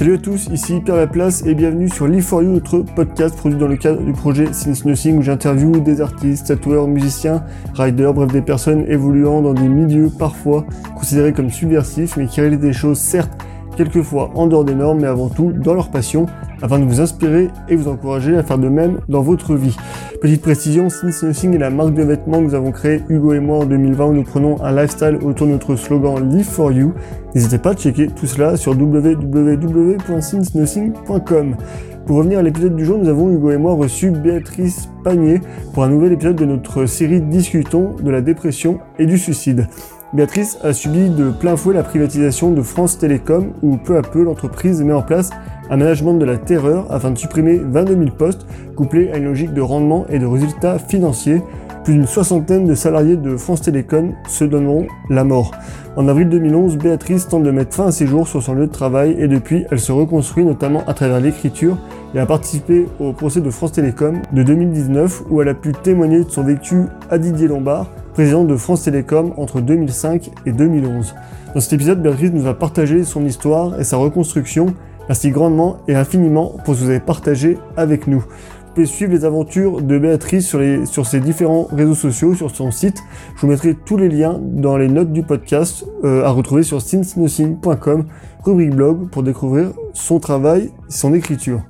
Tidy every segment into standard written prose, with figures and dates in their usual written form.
Salut à tous, ici Pierre Laplace et bienvenue sur l'E4U, notre podcast produit dans le cadre du projet Since Nothing où j'interviewe des artistes, tatoueurs, musiciens, riders, bref des personnes évoluant dans des milieux parfois considérés comme subversifs mais qui réalisent des choses certes quelquefois en dehors des normes mais avant tout dans leur passion afin de vous inspirer et vous encourager à faire de même dans votre vie. Petite précision, Since Nothing est la marque de vêtements que nous avons créée Hugo et moi en 2020 où nous prenons un lifestyle autour de notre slogan Live for You. N'hésitez pas à checker tout cela sur www.sincenothing.com. Pour revenir à l'épisode du jour, nous avons Hugo et moi reçu Béatrice Pannier pour un nouvel épisode de notre série Discutons de la dépression et du suicide. Béatrice a subi de plein fouet la privatisation de France Télécom où peu à peu l'entreprise met en place un management de la terreur afin de supprimer 22 000 postes couplé à une logique de rendement et de résultats financiers. Plus d'une soixantaine de salariés de France Télécom se donneront la mort. En avril 2011, Béatrice tente de mettre fin à ses jours sur son lieu de travail et depuis, elle se reconstruit notamment à travers l'écriture et a participé au procès de France Télécom de 2019 où elle a pu témoigner de son vécu à Didier Lombard, président de France Télécom entre 2005 et 2011. Dans cet épisode, Béatrice nous a partagé son histoire et sa reconstruction. Merci grandement et infiniment pour ce que vous avez partagé avec nous. Vous pouvez suivre les aventures de Béatrice sur ses différents réseaux sociaux, sur son site. Je vous mettrai tous les liens dans les notes du podcast à retrouver sur sincenothing.com, rubrique blog, pour découvrir son travail, son écriture.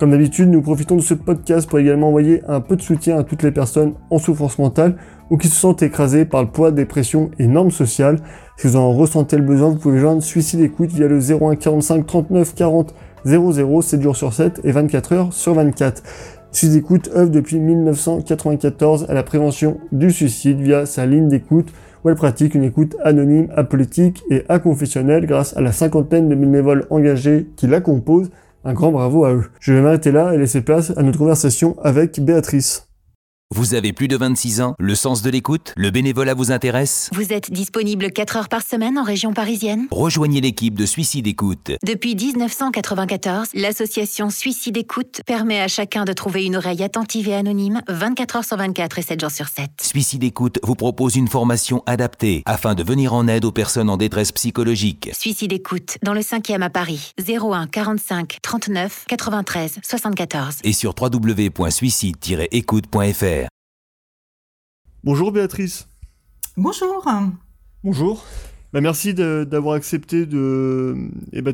Comme d'habitude, nous profitons de ce podcast pour également envoyer un peu de soutien à toutes les personnes en souffrance mentale ou qui se sentent écrasées par le poids des pressions et normes sociales. Si vous en ressentez le besoin, vous pouvez joindre Suicide Écoute via le 01 45 39 40 00, 7 jours sur 7 et 24 heures sur 24. Suicide Écoute œuvre depuis 1994 à la prévention du suicide via sa ligne d'écoute où elle pratique une écoute anonyme, apolitique et aconfessionnelle grâce à la cinquantaine de bénévoles engagés qui la composent. Un grand bravo à eux. Je vais m'arrêter là et laisser place à notre conversation avec Béatrice. Vous avez plus de 26 ans, le sens de l'écoute, le bénévolat vous intéresse ? Vous êtes disponible 4 heures par semaine en région parisienne ? Rejoignez l'équipe de Suicide Écoute. Depuis 1994, l'association Suicide Écoute permet à chacun de trouver une oreille attentive et anonyme 24 heures sur 24 et 7 jours sur 7. Suicide Écoute vous propose une formation adaptée afin de venir en aide aux personnes en détresse psychologique. Suicide Écoute, dans le 5e à Paris, 01 45 39 93 74. Et sur www.suicide-écoute.fr. Bonjour Béatrice. Bonjour. Bonjour. Merci d'avoir accepté de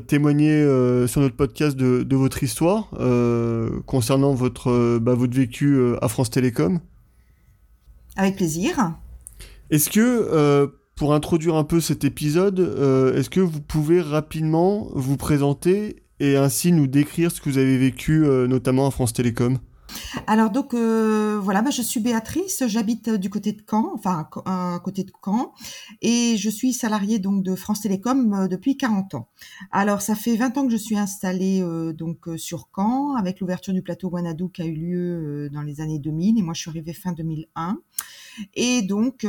témoigner sur notre podcast de votre histoire concernant votre vécu à France Télécom. Avec plaisir. Est-ce que, pour introduire un peu cet épisode, est-ce que vous pouvez rapidement vous présenter et ainsi nous décrire ce que vous avez vécu notamment à France Télécom ? Alors donc je suis Béatrice, j'habite du côté de Caen, et je suis salariée donc de France Télécom depuis 40 ans. Alors ça fait 20 ans que je suis installée sur Caen avec l'ouverture du plateau Wanadoo qui a eu lieu dans les années 2000 et moi je suis arrivée fin 2001 et donc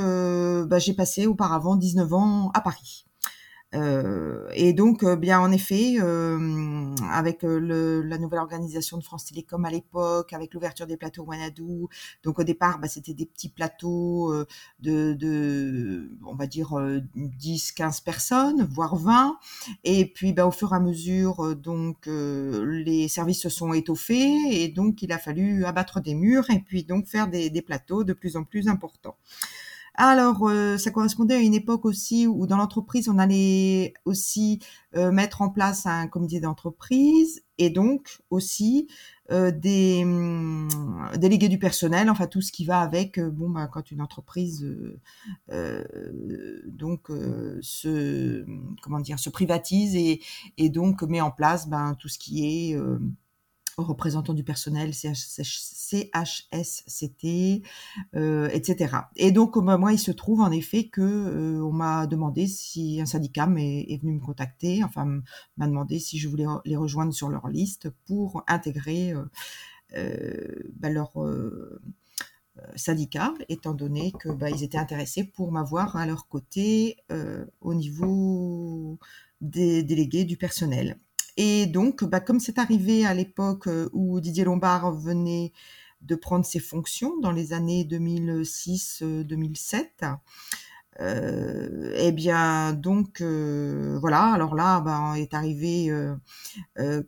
j'ai passé auparavant 19 ans à Paris. Avec la nouvelle organisation de France Télécom à l'époque, avec l'ouverture des plateaux Wanadoo, donc au départ, c'était des petits plateaux de 10, 15 personnes, voire 20. Et puis, au fur et à mesure, les services se sont étoffés et donc il a fallu abattre des murs et puis donc faire des plateaux de plus en plus importants. Alors, ça correspondait à une époque aussi où dans l'entreprise, on allait aussi mettre en place un comité d'entreprise et donc aussi des délégués du personnel, enfin tout ce qui va avec. Quand une entreprise se privatise et donc met en place tout ce qui est représentants du personnel, CHSCT, etc. Et donc, moi, il se trouve en effet que on m'a demandé si un syndicat est venu me contacter, m'a demandé si je voulais les rejoindre sur leur liste pour intégrer leur syndicat, étant donné que ils étaient intéressés pour m'avoir à leur côté au niveau des délégués du personnel. Et donc, comme c'est arrivé à l'époque où Didier Lombard venait de prendre ses fonctions dans les années 2006-2007, Eh bien, donc, voilà. Alors là, ben, est arrivée,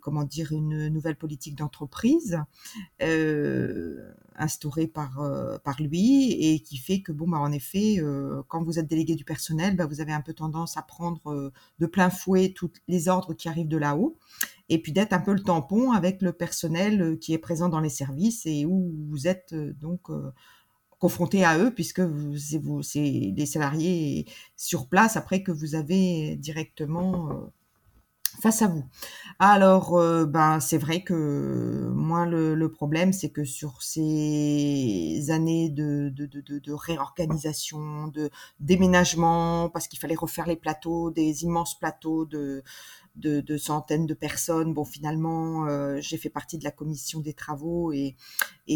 comment dire, une nouvelle politique d'entreprise instaurée par lui, et qui fait que, bon, ben, en effet, quand vous êtes délégué du personnel, ben, vous avez un peu tendance à prendre de plein fouet tous les ordres qui arrivent de là-haut, et puis d'être un peu le tampon avec le personnel qui est présent dans les services et où vous êtes donc confronté à eux, puisque c'est les salariés sur place après que vous avez directement face à vous. Alors, ben, c'est vrai que moi, le problème, c'est que sur ces années de réorganisation, de déménagement, parce qu'il fallait refaire les plateaux, des immenses plateaux de centaines de personnes. Bon, finalement, j'ai fait partie de la commission des travaux et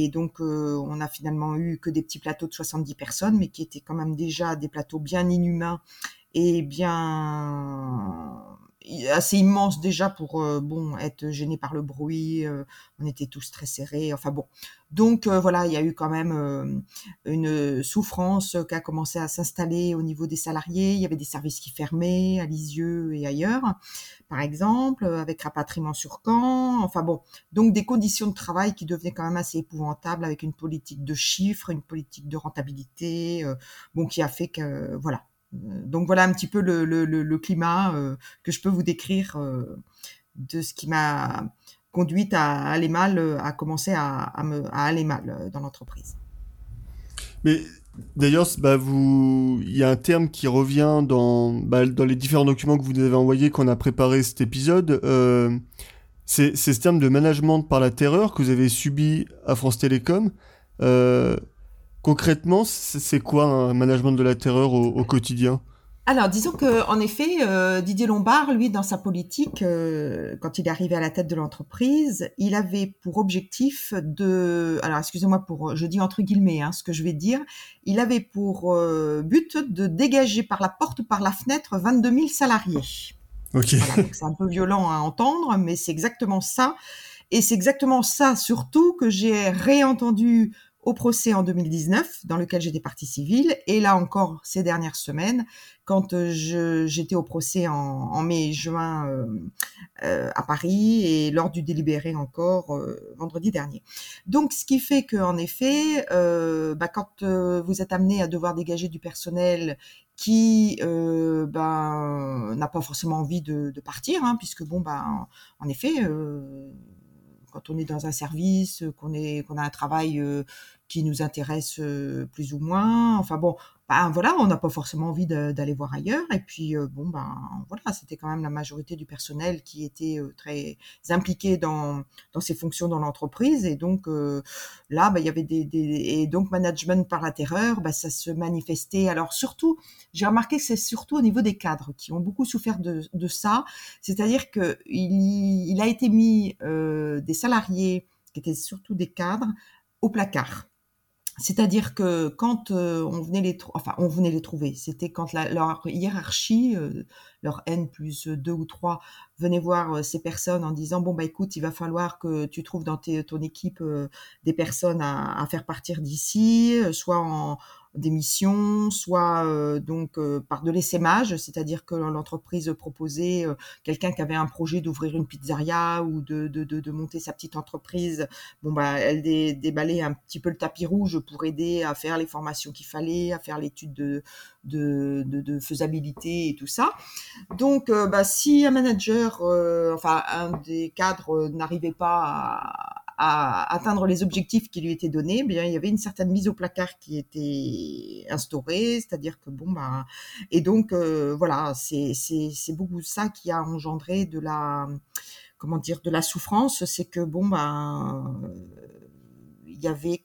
donc on a finalement eu que des petits plateaux de 70 personnes, mais qui étaient quand même déjà des plateaux bien inhumains et bien assez immenses déjà pour bon, être gênés par le bruit. On était tous très serrés. Enfin bon, donc voilà, il y a eu quand même une souffrance qui a commencé à s'installer au niveau des salariés. Il y avait des services qui fermaient à Lisieux et ailleurs, par exemple, avec rapatriement sur Caen. Enfin bon, donc des conditions de travail qui devenaient quand même assez épouvantables, avec une politique de chiffres, une politique de rentabilité, bon, qui a fait que voilà. Donc voilà un petit peu le climat que je peux vous décrire de ce qui m'a conduite à aller mal, à commencer à aller mal dans l'entreprise. Mais d'ailleurs, bah, il y a un terme qui revient dans les différents documents que vous nous avez envoyés qu'on a préparé cet épisode. C'est ce terme de management par la terreur que vous avez subi à France Télécom. Concrètement, c'est quoi un management de la terreur au quotidien ? Alors, disons qu'en effet, Didier Lombard, lui, dans sa politique, quand il est arrivé à la tête de l'entreprise, il avait pour objectif de... Alors, excusez-moi, je dis entre guillemets ce que je vais dire. Il avait pour but de dégager par la porte, par la fenêtre, 22 000 salariés. Okay. Voilà, donc c'est un peu violent à entendre, mais c'est exactement ça. Et c'est exactement ça, surtout, que j'ai réentendu au procès en 2019, dans lequel j'étais partie civile, et là encore ces dernières semaines, quand j'étais au procès en mai et juin à Paris, et lors du délibéré encore vendredi dernier. Donc, ce qui fait qu'en effet, quand vous êtes amené à devoir dégager du personnel qui n'a pas forcément envie de partir, puisque bon, en effet... Quand on est dans un service, qu'on a un travail qui nous intéresse plus ou moins, enfin bon, voilà, on n'a pas forcément envie d'aller voir ailleurs. Et puis voilà, c'était quand même la majorité du personnel qui était très impliqué dans ses fonctions dans l'entreprise. Et donc là, il y avait et donc management par la terreur, ça se manifestait. Alors surtout, j'ai remarqué que c'est surtout au niveau des cadres qui ont beaucoup souffert de ça. C'est-à-dire que il a été mis des salariés qui étaient surtout des cadres au placard. C'est-à-dire que quand on venait les trouver, c'était quand leur hiérarchie, leur N plus 2 ou 3, venait voir ces personnes en disant « Bon, écoute, il va falloir que tu trouves dans ton équipe des personnes à faire partir d'ici, soit en démission, soit par de l'essaimage, c'est-à-dire que l'entreprise proposait quelqu'un qui avait un projet d'ouvrir une pizzeria ou de monter sa petite entreprise. Bon, elle déballait un petit peu le tapis rouge pour aider à faire les formations qu'il fallait, à faire l'étude de faisabilité et tout ça. Donc, si un manager, un des cadres n'arrivait pas à atteindre les objectifs qui lui étaient donnés, bien il y avait une certaine mise au placard qui était instaurée, c'est-à-dire que et donc voilà, c'est beaucoup ça qui a engendré de la souffrance, c'est que il y avait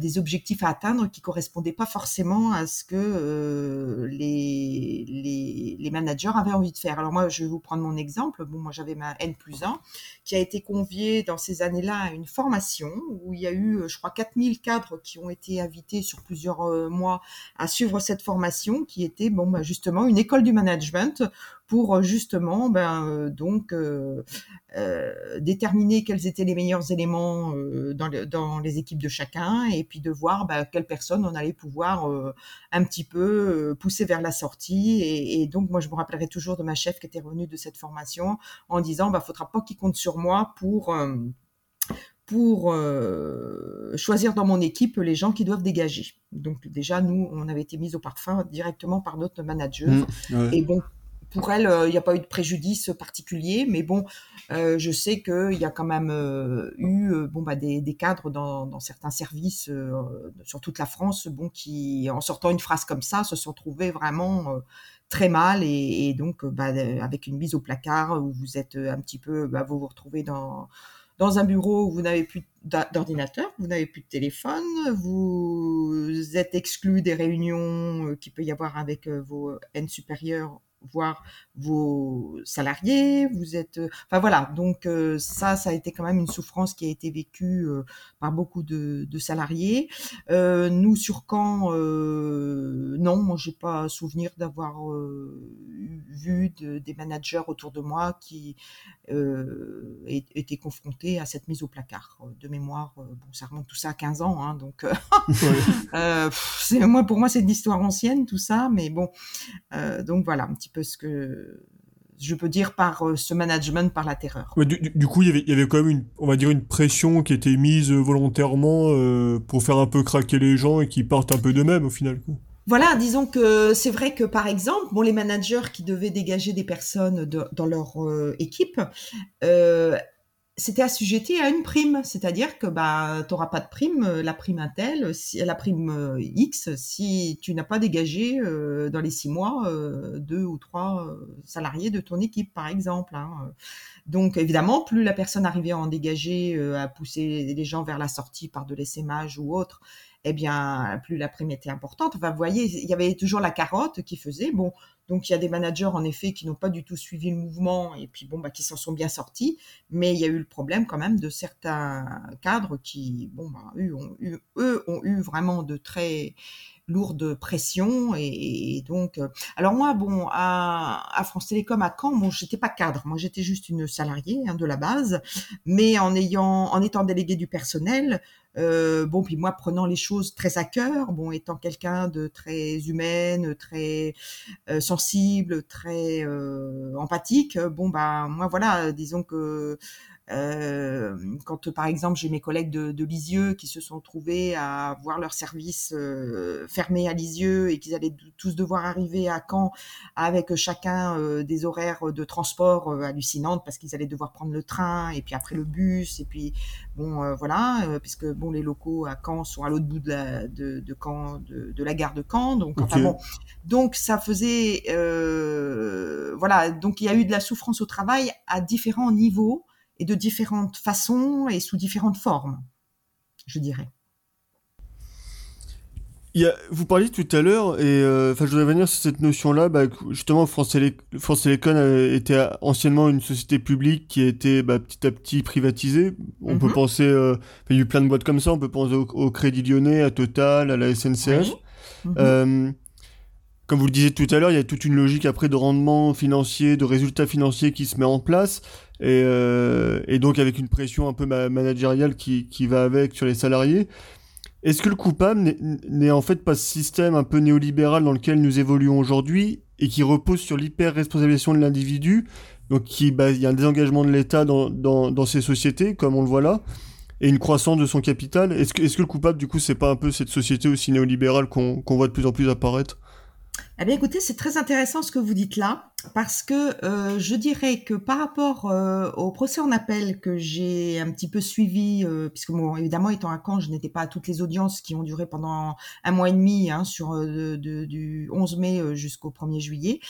des objectifs à atteindre qui correspondaient pas forcément à ce que les managers avaient envie de faire. Alors moi, je vais vous prendre mon exemple. Bon, moi, j'avais ma N+1 qui a été conviée dans ces années-là à une formation où il y a eu, je crois, 4000 cadres qui ont été invités sur plusieurs mois à suivre cette formation qui était, justement, une école du management pour justement déterminer quels étaient les meilleurs éléments dans les équipes de chacun, et puis de voir quelles personnes on allait pouvoir un petit peu pousser vers la sortie. Et donc moi je me rappellerai toujours de ma chef qui était revenue de cette formation en disant faudra pas qu'ils comptent sur moi pour choisir dans mon équipe les gens qui doivent dégager. Donc déjà, nous, on avait été mis au parfum directement par notre manager. Et bon, pour elle, il n'y a pas eu de préjudice particulier, mais bon, je sais qu'il y a quand même des cadres dans certains services sur toute la France, qui, en sortant une phrase comme ça, se sont trouvés vraiment très mal, et donc avec une mise au placard où vous êtes un petit peu, vous vous retrouvez dans un bureau où vous n'avez plus d'ordinateur, vous n'avez plus de téléphone, vous êtes exclu des réunions qu'il peut y avoir avec vos N supérieurs, voire vos salariés, vous êtes... Enfin voilà, donc ça a été quand même une souffrance qui a été vécue par beaucoup de salariés. Nous, sur Caen, non, moi j'ai pas souvenir d'avoir vu des managers autour de moi qui étaient confrontés à cette mise au placard. De mémoire, ça remonte tout ça à 15 ans, hein, donc pour moi c'est de l'histoire ancienne tout ça, mais bon, donc voilà un petit peu ce que je peux dire par ce management, par la terreur. Ouais, du coup, il y avait quand même une pression qui était mise volontairement pour faire un peu craquer les gens et qui partent un peu d'eux-mêmes au final. Voilà, disons que c'est vrai que par exemple, les managers qui devaient dégager des personnes dans leur équipe, c'était assujetté à une prime, c'est-à-dire que t'auras pas de prime, la prime Intel, la prime X, si tu n'as pas dégagé dans les 6 mois 2 ou 3 salariés de ton équipe, par exemple. Hein. Donc évidemment, plus la personne arrivait à en dégager, à pousser les gens vers la sortie par de l'essaimage ou autre, eh bien plus la prime était importante. Enfin, vous voyez, il y avait toujours la carotte qui faisait bon. Donc, il y a des managers, en effet, qui n'ont pas du tout suivi le mouvement et puis, qui s'en sont bien sortis. Mais il y a eu le problème quand même de certains cadres qui, ont eu vraiment de très lourdes pressions. Et donc, alors moi, à France Télécom, à Caen, j'étais pas cadre. Moi, j'étais juste une salariée de la base. Mais en étant déléguée du personnel, puis moi prenant les choses très à cœur, étant quelqu'un de très humaine, très sensible, très empathique, moi voilà, disons que quand par exemple j'ai mes collègues de Lisieux qui se sont trouvés à voir leur service fermé à Lisieux et qu'ils allaient tous devoir arriver à Caen avec chacun des horaires de transport hallucinantes parce qu'ils allaient devoir prendre le train et puis après le bus et puis puisque les locaux à Caen sont à l'autre bout de Caen, de la gare de Caen, donc okay. Donc ça faisait donc il y a eu de la souffrance au travail à différents niveaux et de différentes façons et sous différentes formes, je dirais. Vous parliez tout à l'heure, et je voudrais revenir sur cette notion-là. Justement, France Télécom était anciennement une société publique qui a été petit à petit privatisée. On peut penser, il y a eu plein de boîtes comme ça, on peut penser au Crédit Lyonnais, à Total, à la SNCF. Oui. Comme vous le disiez tout à l'heure, il y a toute une logique après de rendement financier, de résultats financiers qui se met en place, et donc avec une pression un peu managériale qui va avec sur les salariés. Est-ce que le coupable n'est en fait pas ce système un peu néolibéral dans lequel nous évoluons aujourd'hui et qui repose sur l'hyper-responsabilisation de l'individu, donc il y a un désengagement de l'État dans ces sociétés, comme on le voit là, et une croissance de son capital. Est-ce que le coupable, du coup, c'est pas un peu cette société aussi néolibérale qu'on voit de plus en plus apparaître ? Eh bien, écoutez, c'est très intéressant ce que vous dites là, parce que je dirais que par rapport au procès en appel que j'ai un petit peu suivi, puisque évidemment, étant à Caen, je n'étais pas à toutes les audiences qui ont duré pendant 1 mois et demi, sur du 11 mai jusqu'au 1er juillet,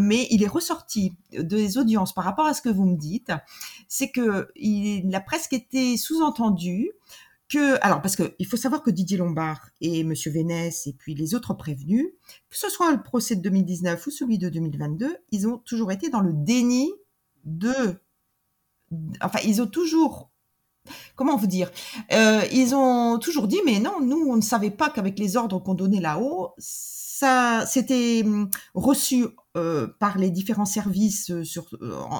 mais il est ressorti des audiences par rapport à ce que vous me dites, c'est que il a presque été sous-entendu que, alors, parce que il faut savoir que Didier Lombard et Monsieur Vénès et puis les autres prévenus, que ce soit le procès de 2019 ou celui de 2022, ils ont toujours été dans le déni ils ont toujours, comment vous dire, ils ont toujours dit, mais non, nous, on ne savait pas qu'avec les ordres qu'on donnait là-haut, ça c'était reçu par les différents services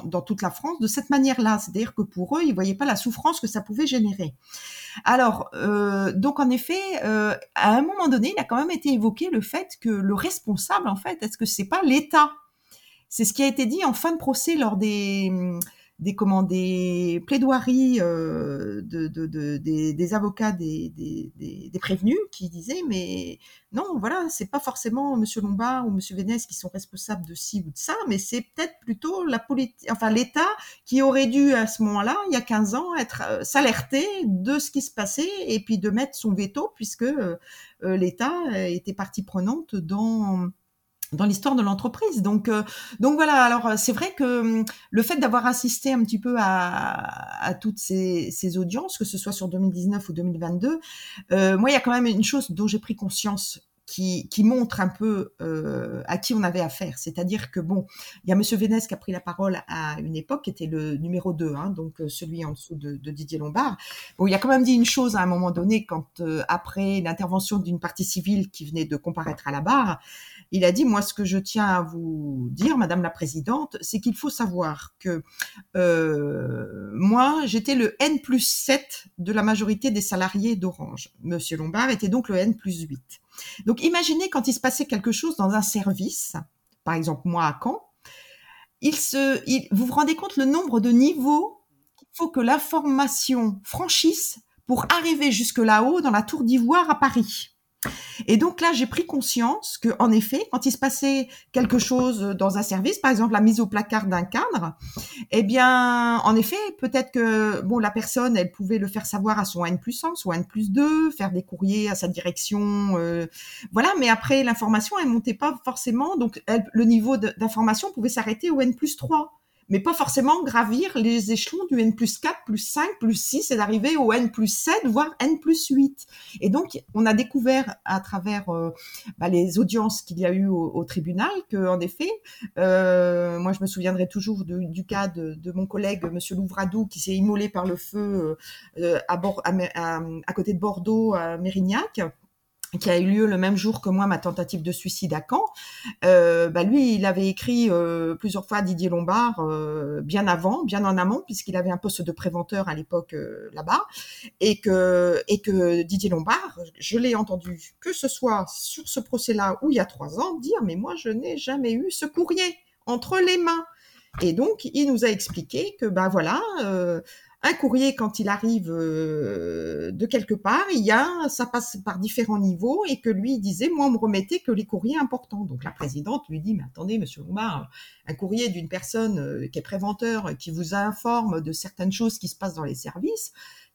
dans toute la France de cette manière-là. C'est-à-dire que pour eux, ils ne voyaient pas la souffrance que ça pouvait générer. Alors, donc en effet, à un moment donné, il a quand même été évoqué le fait que le responsable, en fait, est-ce que ce n'est pas l'État ? C'est ce qui a été dit en fin de procès lors des plaidoiries des avocats des prévenus qui disaient mais non, voilà, c'est pas forcément Monsieur Lombard ou Monsieur Vénès qui sont responsables de ci ou de ça, mais c'est peut-être plutôt l'État qui aurait dû à ce moment-là, il y a 15 ans, être s'alerter de ce qui se passait et puis de mettre son veto puisque l'État était partie prenante dans l'histoire de l'entreprise. Donc voilà, alors c'est vrai que le fait d'avoir assisté un petit peu à toutes ces audiences, que ce soit sur 2019 ou 2022, moi il y a quand même une chose dont j'ai pris conscience qui montre un peu à qui on avait affaire. C'est-à-dire que bon, il y a Monsieur Vénès qui a pris la parole à une époque, qui était le numéro 2, donc celui en dessous de Didier Lombard. Bon, il a quand même dit une chose à un moment donné, quand après l'intervention d'une partie civile qui venait de comparaître à la barre, il a dit « Moi, ce que je tiens à vous dire, Madame la Présidente, c'est qu'il faut savoir que moi, j'étais le N+7 de la majorité des salariés d'Orange. Monsieur Lombard était donc le N+8. » Donc, imaginez quand il se passait quelque chose dans un service, par exemple moi à Caen, vous vous rendez compte le nombre de niveaux qu'il faut que l'information franchisse pour arriver jusque là-haut dans la tour d'ivoire à Paris. Et donc là, j'ai pris conscience que, en effet, quand il se passait quelque chose dans un service, par exemple la mise au placard d'un cadre, eh bien, en effet, peut-être que bon, la personne, elle pouvait le faire savoir à son N+1, son N+2, faire des courriers à sa direction, voilà. Mais après, l'information, elle montait pas forcément, donc le niveau d'information pouvait s'arrêter au N+3. Mais pas forcément gravir les échelons du N+4, +5, +6 et d'arriver au N+7, voire N+8. Et donc, on a découvert à travers les audiences qu'il y a eu au tribunal qu'en effet, moi je me souviendrai toujours du cas de mon collègue Monsieur Louvradou qui s'est immolé par le feu à côté de Bordeaux, à Mérignac, qui a eu lieu le même jour que moi, ma tentative de suicide à Caen. Lui, il avait écrit plusieurs fois à Didier Lombard, bien en amont, puisqu'il avait un poste de préventeur à l'époque là-bas, et que Didier Lombard, je l'ai entendu, que ce soit sur ce procès-là ou il y a 3 ans, dire « mais moi, je n'ai jamais eu ce courrier entre les mains ». Et donc, il nous a expliqué que, un courrier, quand il arrive de quelque part, ça passe par différents niveaux et que lui, il disait, moi, on me remettait que les courriers importants. Donc, la présidente lui dit, mais attendez, Monsieur Lombard, un courrier d'une personne qui est préventeur, qui vous informe de certaines choses qui se passent dans les services,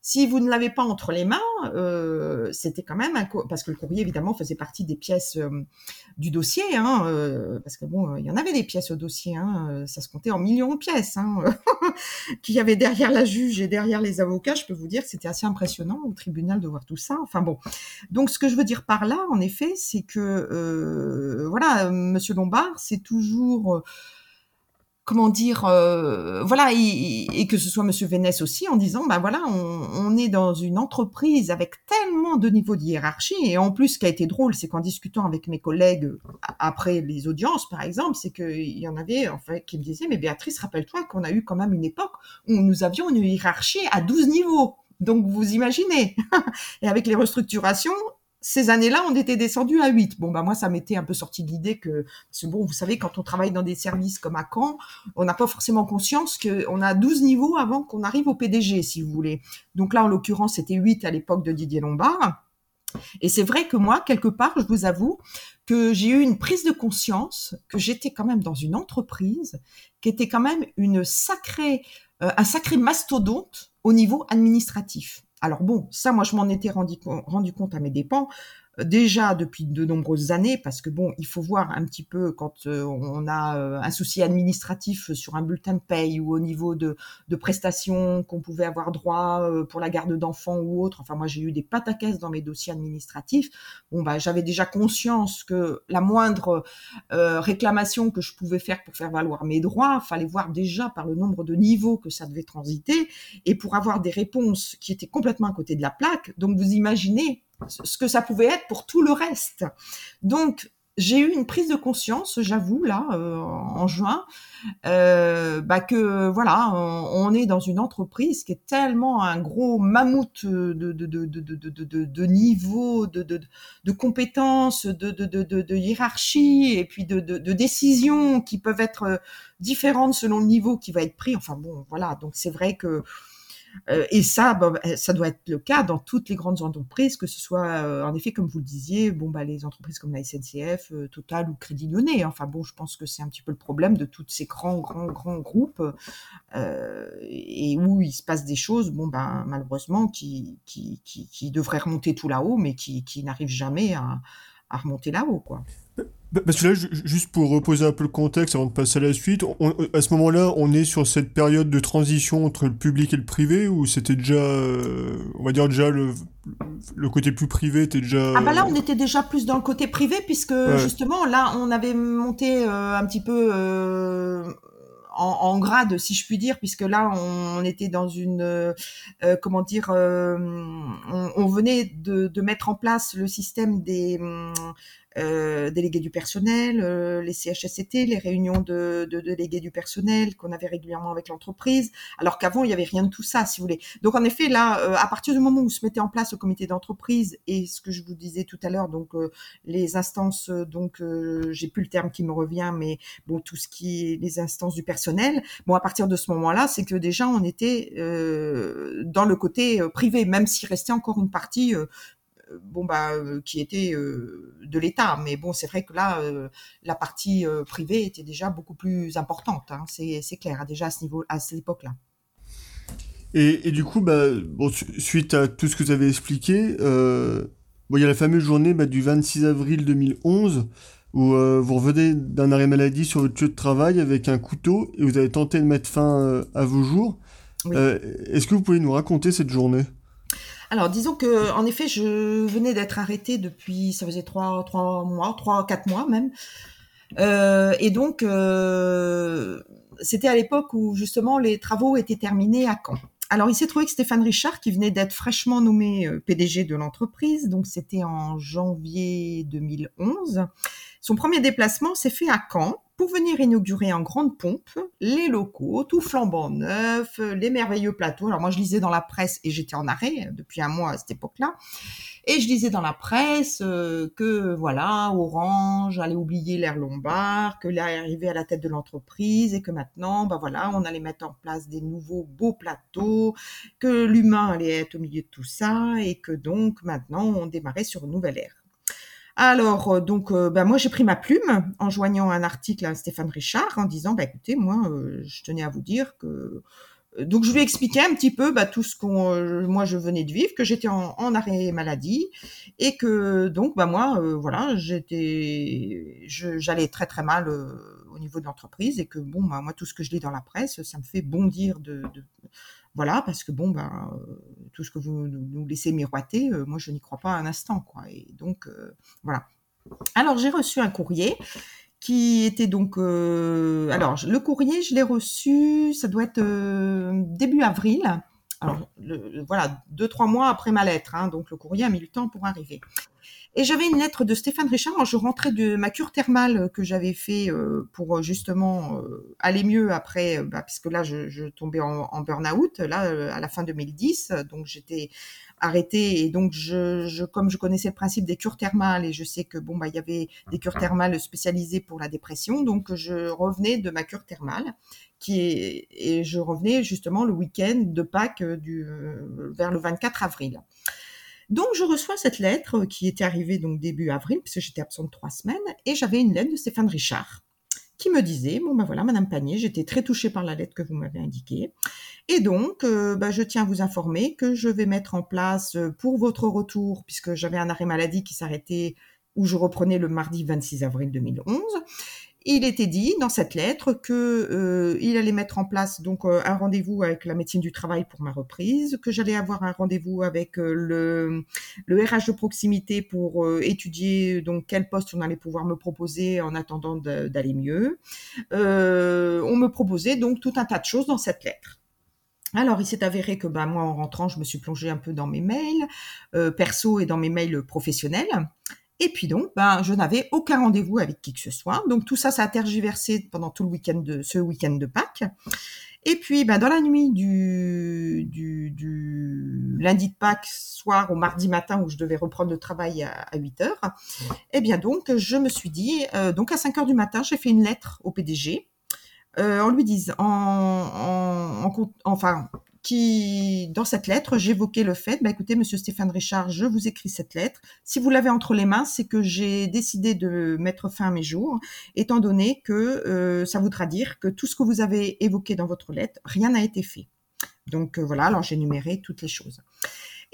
si vous ne l'avez pas entre les mains, c'était quand même parce que le courrier, évidemment, faisait partie des pièces du dossier, parce que bon, il y en avait des pièces au dossier, ça se comptait en millions de pièces, qu'il y avait derrière la juge et derrière les avocats. Je peux vous dire que c'était assez impressionnant au tribunal de voir tout ça. Enfin bon, donc ce que je veux dire par là, en effet, c'est que Monsieur Lombard, c'est toujours et que ce soit Monsieur Vénès aussi, en disant, on est dans une entreprise avec tellement de niveaux de hiérarchie, et en plus, ce qui a été drôle, c'est qu'en discutant avec mes collègues après les audiences, par exemple, c'est qu'il y en avait, qui me disaient, mais Béatrice, rappelle-toi qu'on a eu quand même une époque où nous avions une hiérarchie à 12 niveaux. Donc, vous imaginez. Et avec les restructurations, ces années-là, on était descendu à 8. Bon, moi, ça m'était un peu sorti de l'idée que, c'est bon, vous savez, quand on travaille dans des services comme à Caen, on n'a pas forcément conscience qu'on a 12 niveaux avant qu'on arrive au PDG, si vous voulez. Donc là, en l'occurrence, c'était 8 à l'époque de Didier Lombard. Et c'est vrai que moi, quelque part, je vous avoue que j'ai eu une prise de conscience que j'étais quand même dans une entreprise qui était quand même un sacré mastodonte au niveau administratif. Alors bon, ça, moi, je m'en étais rendu compte à mes dépens déjà depuis de nombreuses années, parce que bon, il faut voir un petit peu quand on a un souci administratif sur un bulletin de paye ou au niveau de prestations qu'on pouvait avoir droit pour la garde d'enfants ou autre. Enfin, moi, j'ai eu des pataquès dans mes dossiers administratifs. Bon, j'avais déjà conscience que la moindre réclamation que je pouvais faire pour faire valoir mes droits, fallait voir déjà par le nombre de niveaux que ça devait transiter et pour avoir des réponses qui étaient complètement à côté de la plaque. Donc, vous imaginez ce que ça pouvait être pour tout le reste. Donc, j'ai eu une prise de conscience, j'avoue, là, en juin, que voilà, on est dans une entreprise qui est tellement un gros mammouth de niveau, de compétences, de hiérarchie, et puis de décisions qui peuvent être différentes selon le niveau qui va être pris. Enfin bon, voilà, donc c'est vrai que et ça, ça doit être le cas dans toutes les grandes entreprises, que ce soit, en effet, comme vous le disiez, les entreprises comme la SNCF, Total ou Crédit Lyonnais. Enfin bon, je pense que c'est un petit peu le problème de tous ces grands groupes et où il se passe des choses, malheureusement, qui devraient remonter tout là-haut, mais qui n'arrivent jamais à remonter là-haut, quoi. Parce que là, juste pour reposer un peu le contexte avant de passer à la suite, à ce moment-là, on est sur cette période de transition entre le public et le privé, ou c'était déjà, on va dire déjà le côté plus privé était déjà... Ah là, on était déjà plus dans le côté privé, puisque justement, là, on avait monté un petit peu en grade, si je puis dire, puisque là, on était dans une... on venait de mettre en place le système des... délégués du personnel, les CHSCT, les réunions de délégués du personnel qu'on avait régulièrement avec l'entreprise, alors qu'avant, il n'y avait rien de tout ça, si vous voulez. Donc, en effet, là, à partir du moment où se mettait en place le comité d'entreprise et ce que je vous disais tout à l'heure, donc les instances, j'ai plus le terme qui me revient, mais bon, tout ce qui est les instances du personnel, à partir de ce moment-là, c'est que déjà, on était dans le côté privé, même s'il restait encore une partie qui était de l'État, mais bon, c'est vrai que là, la partie privée était déjà beaucoup plus importante, hein, c'est clair, hein, déjà à ce niveau, à cette époque-là. Et du coup, suite à tout ce que vous avez expliqué, il y a la fameuse journée du 26 avril 2011, où vous revenez d'un arrêt maladie sur votre lieu de travail avec un couteau, et vous avez tenté de mettre fin à vos jours. Oui. Est-ce que vous pouvez nous raconter cette journée ? Alors, disons que, en effet, je venais d'être arrêtée depuis, ça faisait 4 mois même. Et donc, c'était à l'époque où, justement, les travaux étaient terminés à Caen. Alors, il s'est trouvé que Stéphane Richard, qui venait d'être fraîchement nommé PDG de l'entreprise, donc c'était en janvier 2011, son premier déplacement s'est fait à Caen pour venir inaugurer en grande pompe les locaux, tout flambant neuf, les merveilleux plateaux. Alors moi, je lisais dans la presse, et j'étais en arrêt depuis un mois à cette époque-là, et je lisais dans la presse que voilà, Orange allait oublier l'ère Lombard, que là est arrivé à la tête de l'entreprise, et que maintenant, on allait mettre en place des nouveaux beaux plateaux, que l'humain allait être au milieu de tout ça, et que donc maintenant, on démarrait sur une nouvelle ère. Alors, donc, moi, j'ai pris ma plume en joignant un article à Stéphane Richard en disant, écoutez, moi, je tenais à vous dire que... Donc, je lui ai expliqué un petit peu tout ce qu'on... moi, je venais de vivre, que j'étais en arrêt maladie et que, donc, moi, j'allais très, très mal au niveau de l'entreprise et que, moi, tout ce que je lis dans la presse, ça me fait bondir de voilà, parce que tout ce que vous nous laissez miroiter, moi je n'y crois pas un instant, quoi. Et donc voilà. Alors j'ai reçu un courrier qui était donc, alors le courrier je l'ai reçu, ça doit être début avril. Alors voilà, 2-3 mois après ma lettre, hein, donc le courrier a mis du temps pour arriver. Et j'avais une lettre de Stéphane Richard, je rentrais de ma cure thermale que j'avais fait pour justement aller mieux après, puisque là je tombais en burn-out, là à la fin 2010, donc j'étais arrêtée et donc comme je connaissais le principe des cures thermales et je sais que il y avait des cures thermales spécialisées pour la dépression, donc je revenais de ma cure thermale et je revenais justement le week-end de Pâques vers le 24 avril. Donc, je reçois cette lettre qui était arrivée donc début avril, puisque j'étais absente 3 semaines, et j'avais une lettre de Stéphane Richard qui me disait, voilà, Madame Pannier, j'étais très touchée par la lettre que vous m'avez indiquée, et donc, je tiens à vous informer que je vais mettre en place pour votre retour, puisque j'avais un arrêt maladie qui s'arrêtait, où je reprenais le mardi 26 avril 2011, il était dit dans cette lettre qu'il allait mettre en place donc un rendez-vous avec la médecine du travail pour ma reprise, que j'allais avoir un rendez-vous avec le RH de proximité pour étudier donc quel poste on allait pouvoir me proposer en attendant d'aller mieux. On me proposait donc tout un tas de choses dans cette lettre. Alors, il s'est avéré que moi, en rentrant, je me suis plongée un peu dans mes mails perso et dans mes mails professionnels. Et puis donc, je n'avais aucun rendez-vous avec qui que ce soit. Donc tout ça, ça a tergiversé pendant tout le week-end ce week-end de Pâques. Et puis, dans la nuit du lundi de Pâques soir au mardi matin où je devais reprendre le travail à 8h, eh bien donc, je me suis dit, donc à 5h du matin, j'ai fait une lettre au PDG en lui disant, dans cette lettre, j'évoquais le fait, écoutez, Monsieur Stéphane Richard, je vous écris cette lettre. Si vous l'avez entre les mains, c'est que j'ai décidé de mettre fin à mes jours, étant donné que ça voudra dire que tout ce que vous avez évoqué dans votre lettre, rien n'a été fait. Donc voilà, alors j'ai énuméré toutes les choses.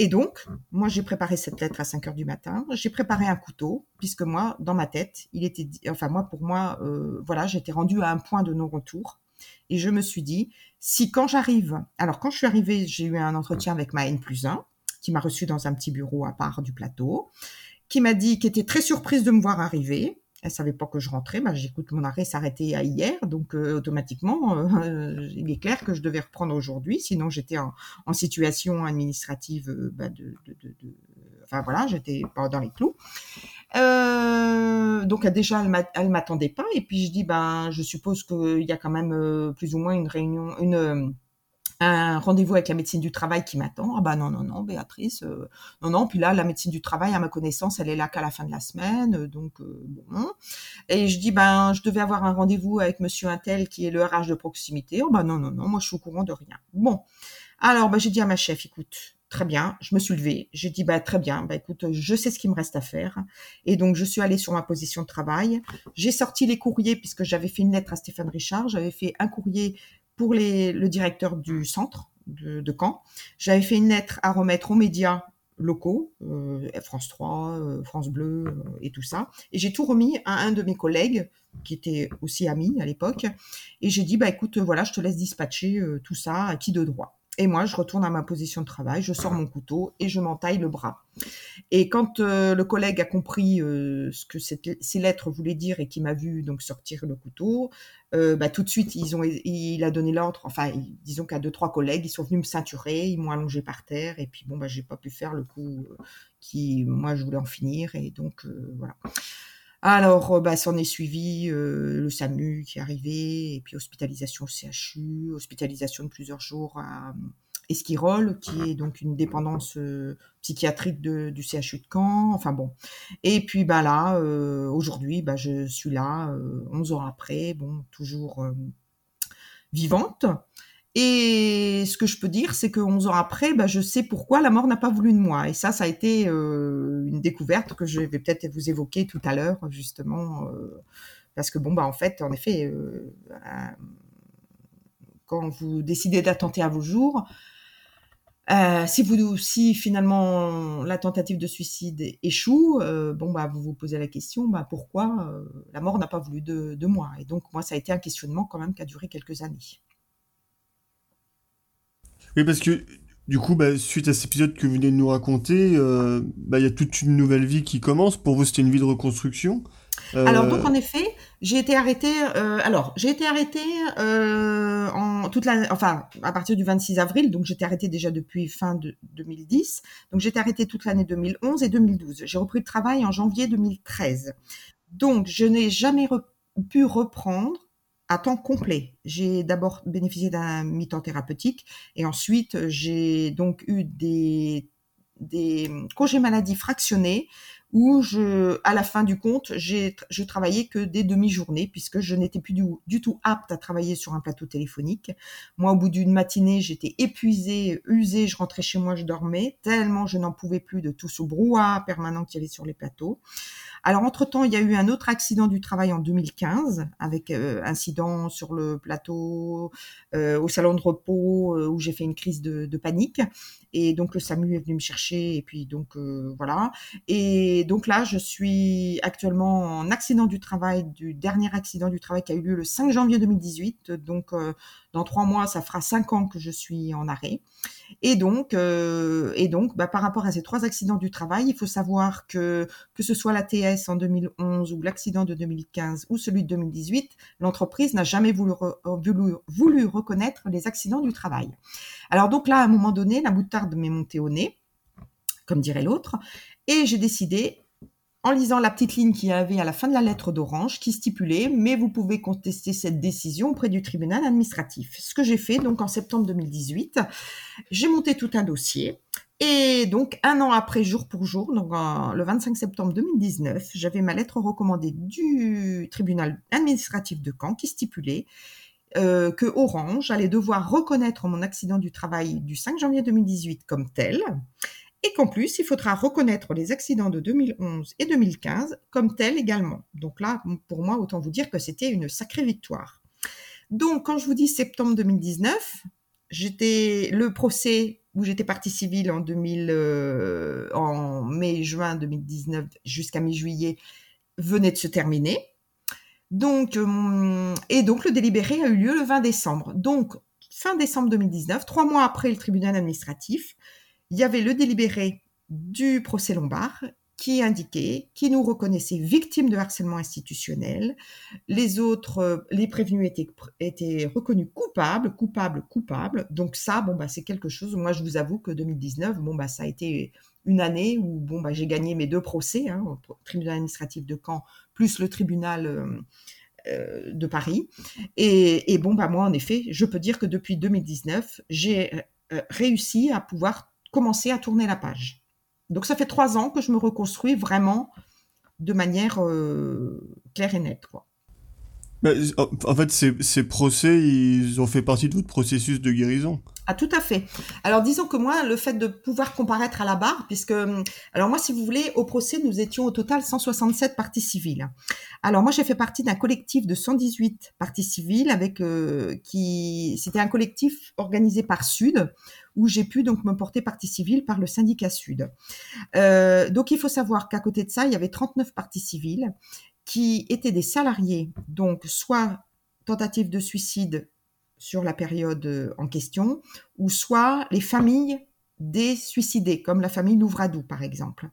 Et donc, moi, j'ai préparé cette lettre à 5h du matin. J'ai préparé un couteau, puisque moi, dans ma tête, j'étais rendue à un point de non-retour. Et je me suis dit, quand je suis arrivée, j'ai eu un entretien avec ma N+1, qui m'a reçue dans un petit bureau à part du plateau, qui m'a dit, qui était très surprise de me voir arriver. Elle savait pas que je rentrais. J'écoute mon arrêt s'arrêter à hier, donc automatiquement, il est clair que je devais reprendre aujourd'hui, sinon j'étais en situation administrative, j'étais pas dans les clous. Donc déjà, elle m'attendait pas, et puis je dis, je suppose qu'il y a quand même plus ou moins une réunion, un rendez-vous avec la médecine du travail qui m'attend. Ah non, Béatrice, non. Puis là, la médecine du travail, à ma connaissance, elle est là qu'à la fin de la semaine, donc bon. Et je dis, je devais avoir un rendez-vous avec Monsieur Intel qui est le RH de proximité. Oh non, moi je suis au courant de rien. Bon, alors j'ai dit à ma chef, écoute, très bien, je me suis levée, j'ai dit, très bien, écoute, je sais ce qu'il me reste à faire. Et donc, je suis allée sur ma position de travail, j'ai sorti les courriers, puisque j'avais fait une lettre à Stéphane Richard, j'avais fait un courrier pour le directeur du centre de Caen, j'avais fait une lettre à remettre aux médias locaux, France 3, France Bleu et tout ça, et j'ai tout remis à un de mes collègues, qui était aussi ami à l'époque, et j'ai dit, écoute, voilà, je te laisse dispatcher tout ça, à qui de droit. Et moi, je retourne à ma position de travail, je sors mon couteau et je m'entaille le bras. Et quand le collègue a compris ce que ces lettres voulaient dire et qu'il m'a vu donc sortir le couteau, tout de suite, il a donné l'ordre. Enfin, disons qu'à 2-3 collègues, ils sont venus me ceinturer, ils m'ont allongé par terre. Et puis bon, j'ai pas pu faire le coup moi je voulais en finir. Et donc voilà. Alors, s'en est suivi le SAMU qui est arrivé, et puis hospitalisation au CHU, hospitalisation de plusieurs jours à Esquirol, qui est donc une dépendance psychiatrique du CHU de Caen, enfin bon. Et puis là, aujourd'hui, je suis là, 11 ans après, toujours vivante. Et ce que je peux dire, c'est que 11 ans après, je sais pourquoi la mort n'a pas voulu de moi. Et ça a été une découverte que je vais peut-être vous évoquer tout à l'heure, justement, parce que quand vous décidez d'attenter à vos jours, si finalement la tentative de suicide échoue, vous vous posez la question, pourquoi la mort n'a pas voulu de moi. Et donc moi, ça a été un questionnement quand même qui a duré quelques années. Oui, parce que du coup, suite à cet épisode que vous venez de nous raconter, il y a toute une nouvelle vie qui commence. Pour vous, c'était une vie de reconstruction. Alors donc en effet, j'ai été arrêtée. À partir du 26 avril. Donc j'étais arrêtée déjà depuis fin 2010. Donc j'étais arrêtée toute l'année 2011 et 2012. J'ai repris le travail en janvier 2013. Donc je n'ai jamais pu reprendre à temps complet. J'ai d'abord bénéficié d'un mi-temps thérapeutique et ensuite j'ai donc eu des congés maladie fractionnés où à la fin du compte, je travaillais que des demi-journées puisque je n'étais plus du tout apte à travailler sur un plateau téléphonique. Moi, au bout d'une matinée, j'étais épuisée, usée, je rentrais chez moi, je dormais tellement je n'en pouvais plus de tout ce brouhaha permanent qu'il y avait sur les plateaux. Alors, entre-temps, il y a eu un autre accident du travail en 2015, avec incident sur le plateau, au salon de repos, où j'ai fait une crise de panique. Et donc, le SAMU est venu me chercher, et puis donc, voilà. Et donc là, je suis actuellement en accident du travail, du dernier accident du travail qui a eu lieu le 5 janvier 2018. Donc, dans 3 mois, ça fera 5 ans que je suis en arrêt. Et donc, par rapport à ces 3 accidents du travail, il faut savoir que ce soit la TS en 2011 ou l'accident de 2015 ou celui de 2018, l'entreprise n'a jamais voulu reconnaître les accidents du travail. Alors donc là, à un moment donné, la moutarde m'est montée au nez, comme dirait l'autre, et j'ai décidé en lisant la petite ligne qu'il y avait à la fin de la lettre d'Orange qui stipulait « Mais vous pouvez contester cette décision auprès du tribunal administratif ». Ce que j'ai fait donc en septembre 2018, j'ai monté tout un dossier et donc un an après, jour pour jour, donc le 25 septembre 2019, j'avais ma lettre recommandée du tribunal administratif de Caen qui stipulait que Orange allait devoir reconnaître mon accident du travail du 5 janvier 2018 comme tel. Et qu'en plus, il faudra reconnaître les accidents de 2011 et 2015 comme tels également. Donc là, pour moi, autant vous dire que c'était une sacrée victoire. Donc, quand je vous dis septembre 2019, le procès où j'étais partie civile en mai-juin 2019 jusqu'à mi-juillet venait de se terminer. Donc, et donc, le délibéré a eu lieu le 20 décembre. Donc, fin décembre 2019, 3 mois après le tribunal administratif, il y avait le délibéré du procès Lombard qui indiquait, qui nous reconnaissait victimes de harcèlement institutionnel. Les autres, les prévenus étaient reconnus coupables. Donc ça, c'est quelque chose. Moi, je vous avoue que 2019, ça a été une année où j'ai gagné mes 2 procès, hein, au tribunal administratif de Caen plus le tribunal de Paris. Et moi, en effet, je peux dire que depuis 2019, j'ai réussi à pouvoir commencer à tourner la page. Donc, ça fait 3 ans que je me reconstruis vraiment de manière claire et nette, quoi. Mais, en fait, ces procès, ils ont fait partie de votre processus de guérison. Ah, tout à fait. Alors, disons que moi, le fait de pouvoir comparaître à la barre, puisque... Alors, moi, si vous voulez, au procès, nous étions au total 167 parties civiles. Alors, moi, j'ai fait partie d'un collectif de 118 parties civiles avec... C'était un collectif organisé par Sud, où j'ai pu donc me porter partie civile par le syndicat Sud. Donc, il faut savoir qu'à côté de ça, il y avait 39 parties civiles qui étaient des salariés, donc soit tentative de suicide sur la période en question, ou soit les familles des suicidés, comme la famille Louvradou, par exemple.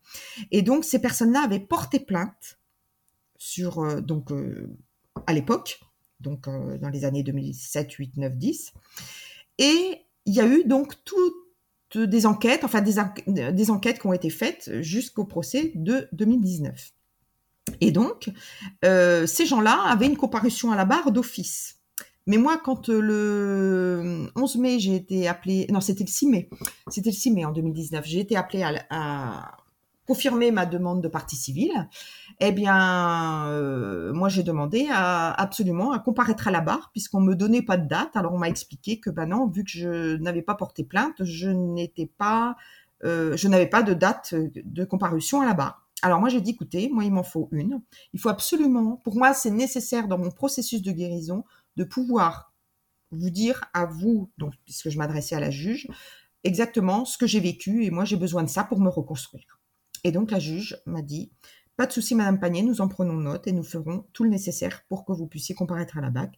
Et donc, ces personnes-là avaient porté plainte à l'époque, donc dans les années 2007, 8, 9, 10. Et il y a eu donc toutes des enquêtes, des enquêtes qui ont été faites jusqu'au procès de 2019. Et donc, ces gens-là avaient une comparution à la barre d'office. Mais moi, quand le 11 mai, j'ai été appelée... Non, c'était le 6 mai. C'était le 6 mai en 2019. J'ai été appelée à confirmer ma demande de partie civile. Eh bien, moi, j'ai demandé absolument à comparaître à la barre puisqu'on ne me donnait pas de date. Alors, on m'a expliqué que non, vu que je n'avais pas porté plainte, je n'avais pas de date de comparution à la barre. Alors moi, j'ai dit, écoutez, moi, il m'en faut une. Il faut absolument, pour moi, c'est nécessaire dans mon processus de guérison de pouvoir vous dire à vous, donc, puisque je m'adressais à la juge, exactement ce que j'ai vécu et moi, j'ai besoin de ça pour me reconstruire. Et donc, la juge m'a dit, pas de souci, Madame Pannier, nous en prenons note et nous ferons tout le nécessaire pour que vous puissiez comparaître à la barre,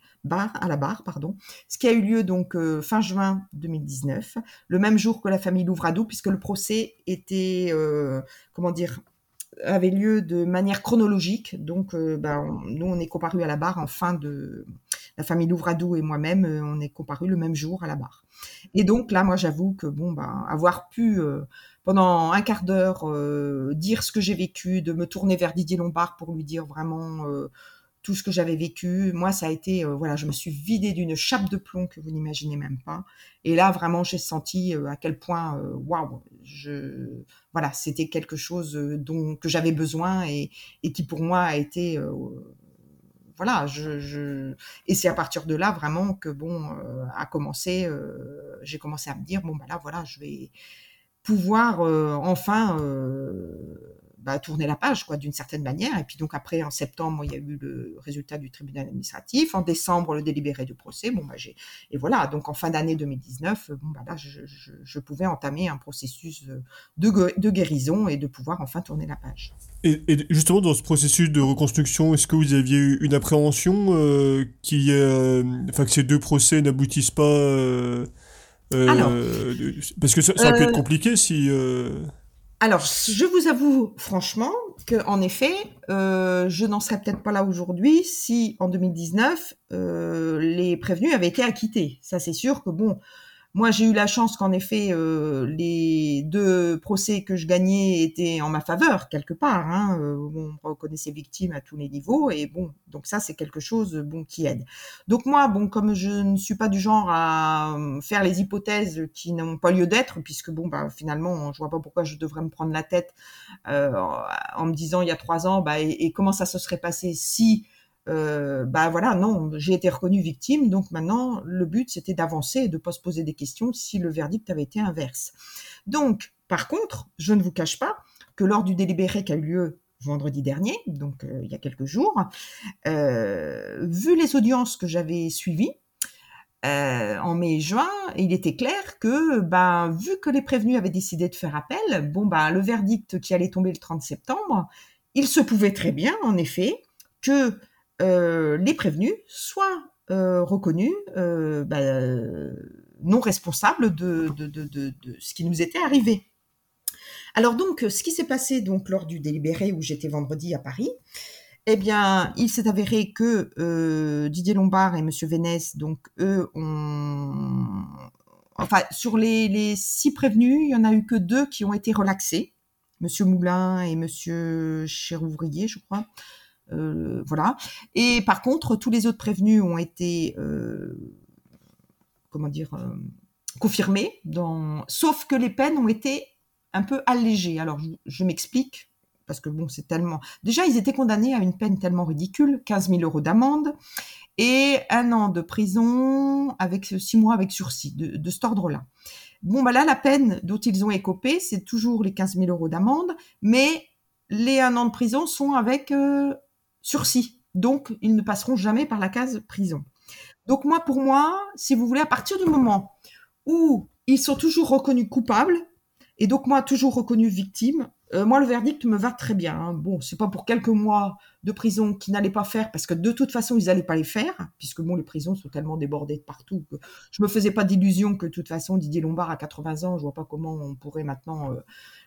ce qui a eu lieu donc fin juin 2019, le même jour que la famille Louvradou, puisque le procès était, avait lieu de manière chronologique. Donc, nous, on est comparus à la barre en fin de... La famille Louvradou et moi-même, on est comparus le même jour à la barre. Et donc là, moi, j'avoue que avoir pu, pendant un quart d'heure, dire ce que j'ai vécu, de me tourner vers Didier Lombard pour lui dire vraiment tout ce que j'avais vécu, moi, ça a été, je me suis vidée d'une chape de plomb que vous n'imaginez même pas. Et là, vraiment, j'ai senti à quel point, waouh, c'était quelque chose que j'avais besoin et qui, pour moi, a été... Et c'est à partir de là vraiment que j'ai commencé à me dire je vais pouvoir tourner la page quoi d'une certaine manière. Et puis donc après en septembre il y a eu le résultat du tribunal administratif, en décembre le délibéré du procès. Donc en fin d'année 2019, je pouvais entamer un processus de guérison et de pouvoir enfin tourner la page. Et justement, dans ce processus de reconstruction, est-ce que vous aviez eu une appréhension que ces 2 procès n'aboutissent pas parce que ça a pu être compliqué si... Alors, je vous avoue franchement qu'en effet, je n'en serais peut-être pas là aujourd'hui si, en 2019, les prévenus avaient été acquittés. Ça, c'est sûr que Moi, j'ai eu la chance qu'en effet, les deux procès que je gagnais étaient en ma faveur, quelque part. Hein, on reconnaissait victime à tous les niveaux. Et bon, donc ça, c'est quelque chose bon, qui aide. Donc moi, bon, comme je ne suis pas du genre à faire les hypothèses qui n'ont pas lieu d'être, puisque bon, bah, finalement, je vois pas pourquoi je devrais me prendre la tête en me disant il y a 3 ans, bah, et comment ça se serait passé si... bah voilà, non, j'ai été reconnue victime, donc maintenant, le but, c'était d'avancer et de ne pas se poser des questions si le verdict avait été inverse. Donc, par contre, je ne vous cache pas que lors du délibéré qui a eu lieu vendredi dernier, donc il y a quelques jours, vu les audiences que j'avais suivies, en mai et juin, il était clair que, ben, vu que les prévenus avaient décidé de faire appel, bon, ben, le verdict qui allait tomber le 30 septembre, il se pouvait très bien, en effet, que les prévenus soient reconnus non responsables de ce qui nous était arrivé. Alors donc, ce qui s'est passé donc lors du délibéré où j'étais vendredi à Paris, eh bien, il s'est avéré que Didier Lombard et Monsieur Vénès, donc eux, enfin sur les 6 prévenus, il y en a eu que 2 qui ont été relaxés, Monsieur Moulin et Monsieur Cherouvrier, je crois. Voilà. Et par contre, tous les autres prévenus ont été, confirmés, sauf que les peines ont été un peu allégées. Alors, je m'explique, parce que bon, c'est tellement... Déjà, ils étaient condamnés à une peine tellement ridicule, 15 000 euros d'amende et 1 an de prison avec 6 mois avec sursis, de cet ordre-là. Bon, bah là, la peine dont ils ont écopé, c'est toujours les 15 000 euros d'amende, mais les 1 an de prison sont avec... sursis. Donc, ils ne passeront jamais par la case prison. Donc, pour moi, si vous voulez, à partir du moment où ils sont toujours reconnus coupables, et donc moi, toujours reconnus victimes, moi, le verdict me va très bien. Hein. Bon, c'est pas pour quelques mois de prison qu'ils n'allaient pas faire, parce que de toute façon, ils n'allaient pas les faire, puisque bon, les prisons sont tellement débordées de partout que je me faisais pas d'illusion que de toute façon, Didier Lombard à 80 ans, je vois pas comment on pourrait maintenant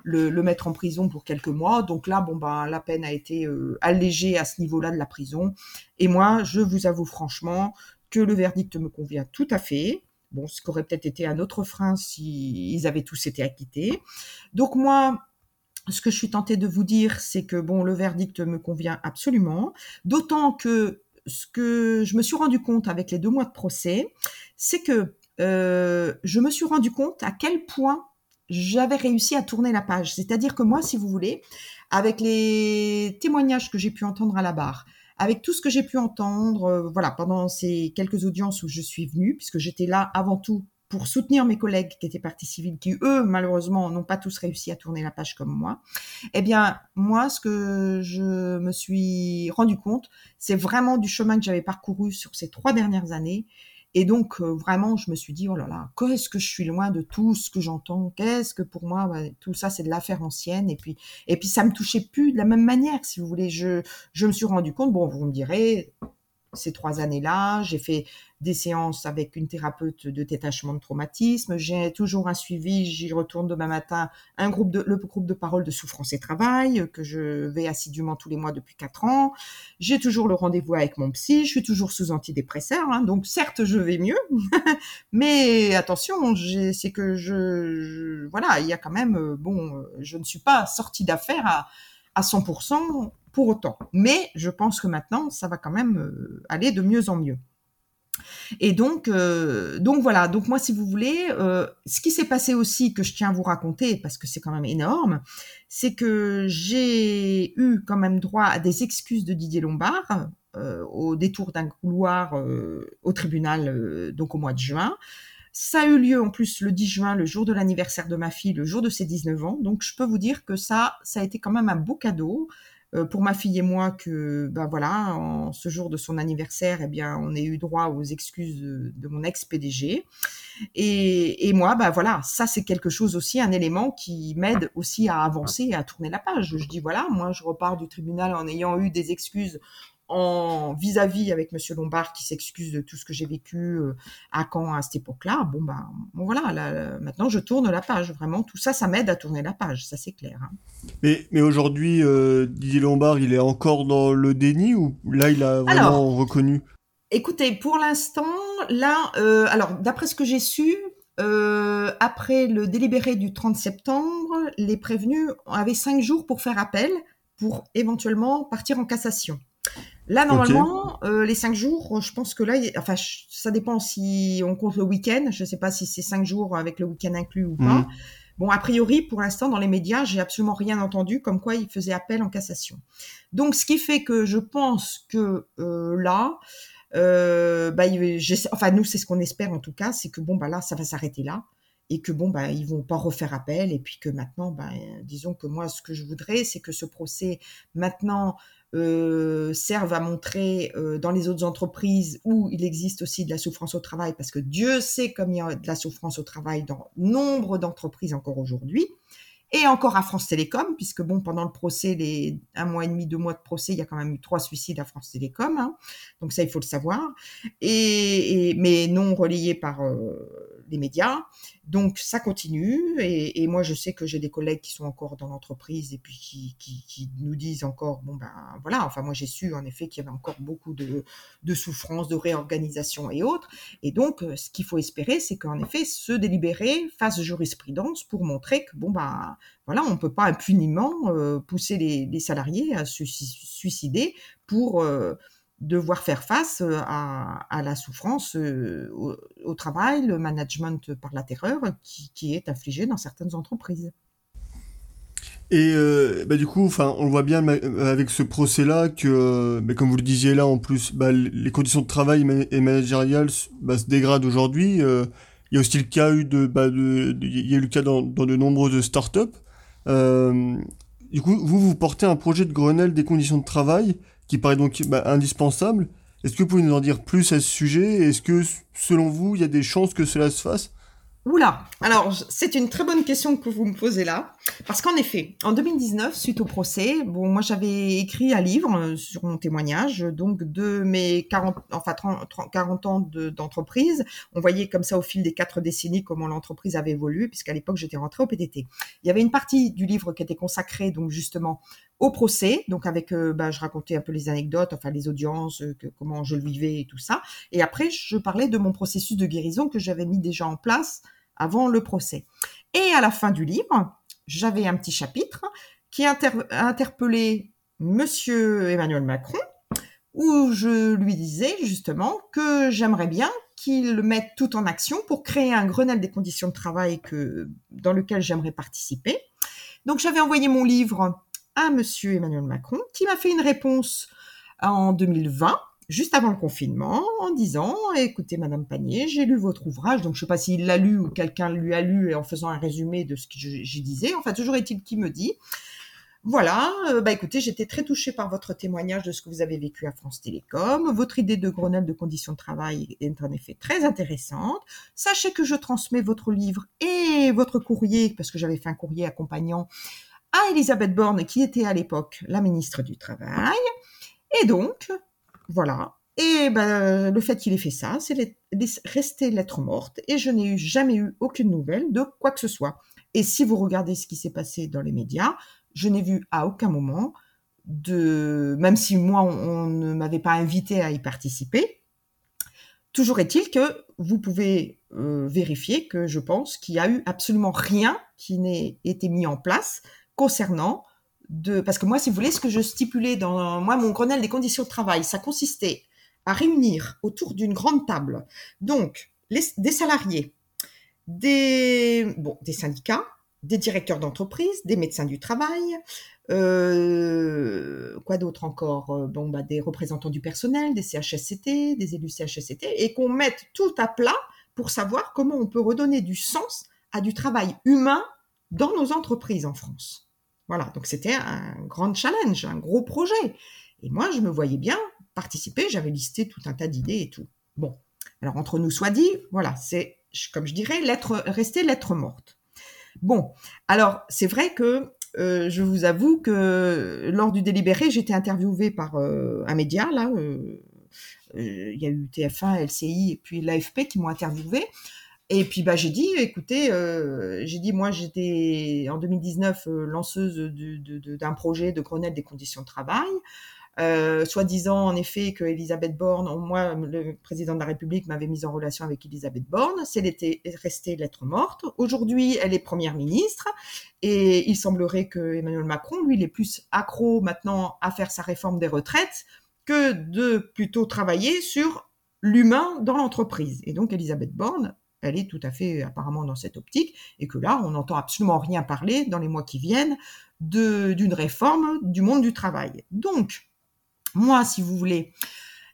le mettre en prison pour quelques mois. Donc là, bon, ben, la peine a été allégée à ce niveau-là de la prison. Et moi, je vous avoue franchement que le verdict me convient tout à fait. Bon, ce qu'aurait peut-être été un autre frein s'ils avaient tous été acquittés. Donc moi, ce que je suis tentée de vous dire, c'est que bon, le verdict me convient absolument, d'autant que ce que je me suis rendu compte avec les 2 mois de procès, c'est que je me suis rendu compte à quel point j'avais réussi à tourner la page. C'est-à-dire que moi, si vous voulez, avec les témoignages que j'ai pu entendre à la barre, avec tout ce que j'ai pu entendre voilà, pendant ces quelques audiences où je suis venue, puisque j'étais là avant tout pour soutenir mes collègues qui étaient partie civile, qui eux, malheureusement, n'ont pas tous réussi à tourner la page comme moi, eh bien, moi, ce que je me suis rendu compte, c'est vraiment du chemin que j'avais parcouru sur ces 3 dernières années. Et donc, vraiment, je me suis dit, oh là là, qu'est-ce que je suis loin de tout ce que j'entends, qu'est-ce que pour moi, bah, tout ça, c'est de l'affaire ancienne. Et puis, ça me touchait plus de la même manière, si vous voulez. Je me suis rendu compte, bon, vous me direz... Ces 3 années-là, j'ai fait des séances avec une thérapeute de détachement de traumatisme. J'ai toujours un suivi. J'y retourne demain matin. Le groupe de parole de souffrance et travail que je vais assidûment tous les mois depuis 4 ans. J'ai toujours le rendez-vous avec mon psy. Je suis toujours sous antidépresseur. Hein, donc certes, je vais mieux, mais attention, c'est que voilà, il y a quand même bon, je ne suis pas sortie d'affaire à 100%. Pour autant. Mais je pense que maintenant, ça va quand même aller de mieux en mieux. Et donc voilà. Donc moi, si vous voulez, ce qui s'est passé aussi, que je tiens à vous raconter, parce que c'est quand même énorme, c'est que j'ai eu quand même droit à des excuses de Didier Lombard au détour d'un couloir au tribunal, donc au mois de juin. Ça a eu lieu en plus le 10 juin, le jour de l'anniversaire de ma fille, le jour de ses 19 ans. Donc je peux vous dire que ça a été quand même un beau cadeau pour ma fille et moi, que ben voilà, en ce jour de son anniversaire, eh bien on a eu droit aux excuses de mon ex-PDG. Et moi, ben voilà, ça c'est quelque chose aussi, un élément qui m'aide aussi à avancer et à tourner la page. Je dis voilà, moi je repars du tribunal en ayant eu des excuses en vis-à-vis avec Monsieur Lombard qui s'excuse de tout ce que j'ai vécu à Caen à cette époque-là. Bon ben voilà, là, maintenant je tourne la page. Vraiment, tout ça, ça m'aide à tourner la page, ça c'est clair. Hein. Mais aujourd'hui, Didier Lombard, il est encore dans le déni ou là il a vraiment reconnu ? Écoutez, pour l'instant, là, alors d'après ce que j'ai su, Après le délibéré du 30 septembre, les prévenus avaient 5 jours pour faire appel, pour éventuellement partir en cassation. Là, normalement, les 5 jours, je pense que là, ça dépend si on compte le week-end. Je ne sais pas si c'est 5 jours avec le week-end inclus ou pas. Bon, a priori, pour l'instant, dans les médias, j'ai absolument rien entendu comme quoi ils faisaient appel en cassation. Donc, ce qui fait que je pense que là... nous, c'est ce qu'on espère en tout cas, c'est que là, ça va s'arrêter là, et que ils vont pas refaire appel, et puis que maintenant, disons que moi, ce que je voudrais, c'est que ce procès maintenant serve à montrer dans les autres entreprises où il existe aussi de la souffrance au travail, parce que Dieu sait comme il y a de la souffrance au travail dans nombre d'entreprises encore aujourd'hui. Et encore à France Télécom, puisque pendant le procès, les 1 mois et demi, 2 mois de procès, il y a quand même eu 3 suicides à France Télécom, hein. Donc ça, il faut le savoir. Mais non relayés par les médias. Donc ça continue. Et moi, je sais que j'ai des collègues qui sont encore dans l'entreprise et puis qui nous disent encore, moi j'ai su en effet qu'il y avait encore beaucoup de souffrances, de réorganisation et autres. Et donc, ce qu'il faut espérer, c'est qu'en effet, ce délibéré fasse jurisprudence pour montrer que on ne peut pas impuniment pousser les salariés à se suicider pour devoir faire face à la souffrance au travail, le management par la terreur qui est infligé dans certaines entreprises. Et du coup, on le voit bien avec ce procès-là que, comme vous le disiez là en plus, les conditions de travail et managériales se dégradent aujourd'hui. Il y a aussi le cas dans de nombreuses startups. Du coup, vous portez un projet de Grenelle des conditions de travail qui paraît donc indispensable. Est-ce que vous pouvez nous en dire plus à ce sujet ? Est-ce que, selon vous, il y a des chances que cela se fasse ? Oula ! Alors, c'est une très bonne question que vous me posez là. Parce qu'en effet, en 2019, suite au procès, moi j'avais écrit un livre sur mon témoignage, donc de mes 40 ans d'entreprise. On voyait comme ça au fil des 4 décennies comment l'entreprise avait évolué, puisqu'à l'époque j'étais rentrée au PTT. Il y avait une partie du livre qui était consacrée donc justement au procès, donc avec, je racontais un peu les anecdotes, les audiences, comment je le vivais et tout ça. Et après, je parlais de mon processus de guérison que j'avais mis déjà en place avant le procès. Et à la fin du livre, j'avais un petit chapitre qui interpellait Monsieur Emmanuel Macron, où je lui disais justement que j'aimerais bien qu'il mette tout en action pour créer un Grenelle des conditions de travail dans lequel j'aimerais participer. Donc j'avais envoyé mon livre à Monsieur Emmanuel Macron, qui m'a fait une réponse en 2020, juste avant le confinement, en disant « Écoutez, Madame Pannier, j'ai lu votre ouvrage », donc je ne sais pas s'il l'a lu ou quelqu'un lui a lu, et en faisant un résumé de ce que j'y disais, toujours est-il qui me dit « Voilà, écoutez, j'étais très touchée par votre témoignage de ce que vous avez vécu à France Télécom, votre idée de Grenelle de conditions de travail est en effet très intéressante, sachez que je transmets votre livre et votre courrier, parce que j'avais fait un courrier accompagnant à Elisabeth Borne, qui était à l'époque la ministre du Travail, et donc, voilà. Et le fait qu'il ait fait ça, c'est resté lettre morte, et je n'ai jamais eu aucune nouvelle de quoi que ce soit. Et si vous regardez ce qui s'est passé dans les médias, je n'ai vu à aucun moment même si moi, on ne m'avait pas invité à y participer, toujours est-il que vous pouvez vérifier que je pense qu'il y a eu absolument rien qui n'ait été mis en place concernant parce que moi, si vous voulez, ce que je stipulais dans mon Grenelle des conditions de travail, ça consistait à réunir autour d'une grande table, donc, des salariés, des syndicats, des directeurs d'entreprise, des médecins du travail, quoi d'autre encore ? Des représentants du personnel, des CHSCT, des élus CHSCT, et qu'on mette tout à plat pour savoir comment on peut redonner du sens à du travail humain dans nos entreprises en France. Voilà, donc c'était un grand challenge, un gros projet. Et moi, je me voyais bien participer, j'avais listé tout un tas d'idées et tout. Bon, alors entre nous soit dit, voilà, c'est, comme je dirais, rester lettre morte. Bon, alors c'est vrai que je vous avoue que lors du délibéré, j'étais interviewée par un média, là, il y a eu TF1, LCI et puis l'AFP qui m'ont interviewée. Et puis j'ai dit, écoutez, moi j'étais en 2019 lanceuse d'un projet de Grenelle des conditions de travail. soi-disant, en effet, que Elisabeth Borne, moi, le président de la République m'avait mise en relation avec Elisabeth Borne, c'est resté lettre morte. Aujourd'hui, elle est première ministre et il semblerait que Emmanuel Macron, lui, il est plus accro maintenant à faire sa réforme des retraites que de plutôt travailler sur l'humain dans l'entreprise. Et donc, Elisabeth Borne, elle est tout à fait apparemment dans cette optique et que là, on n'entend absolument rien parler dans les mois qui viennent d'une réforme du monde du travail. Donc, moi, si vous voulez,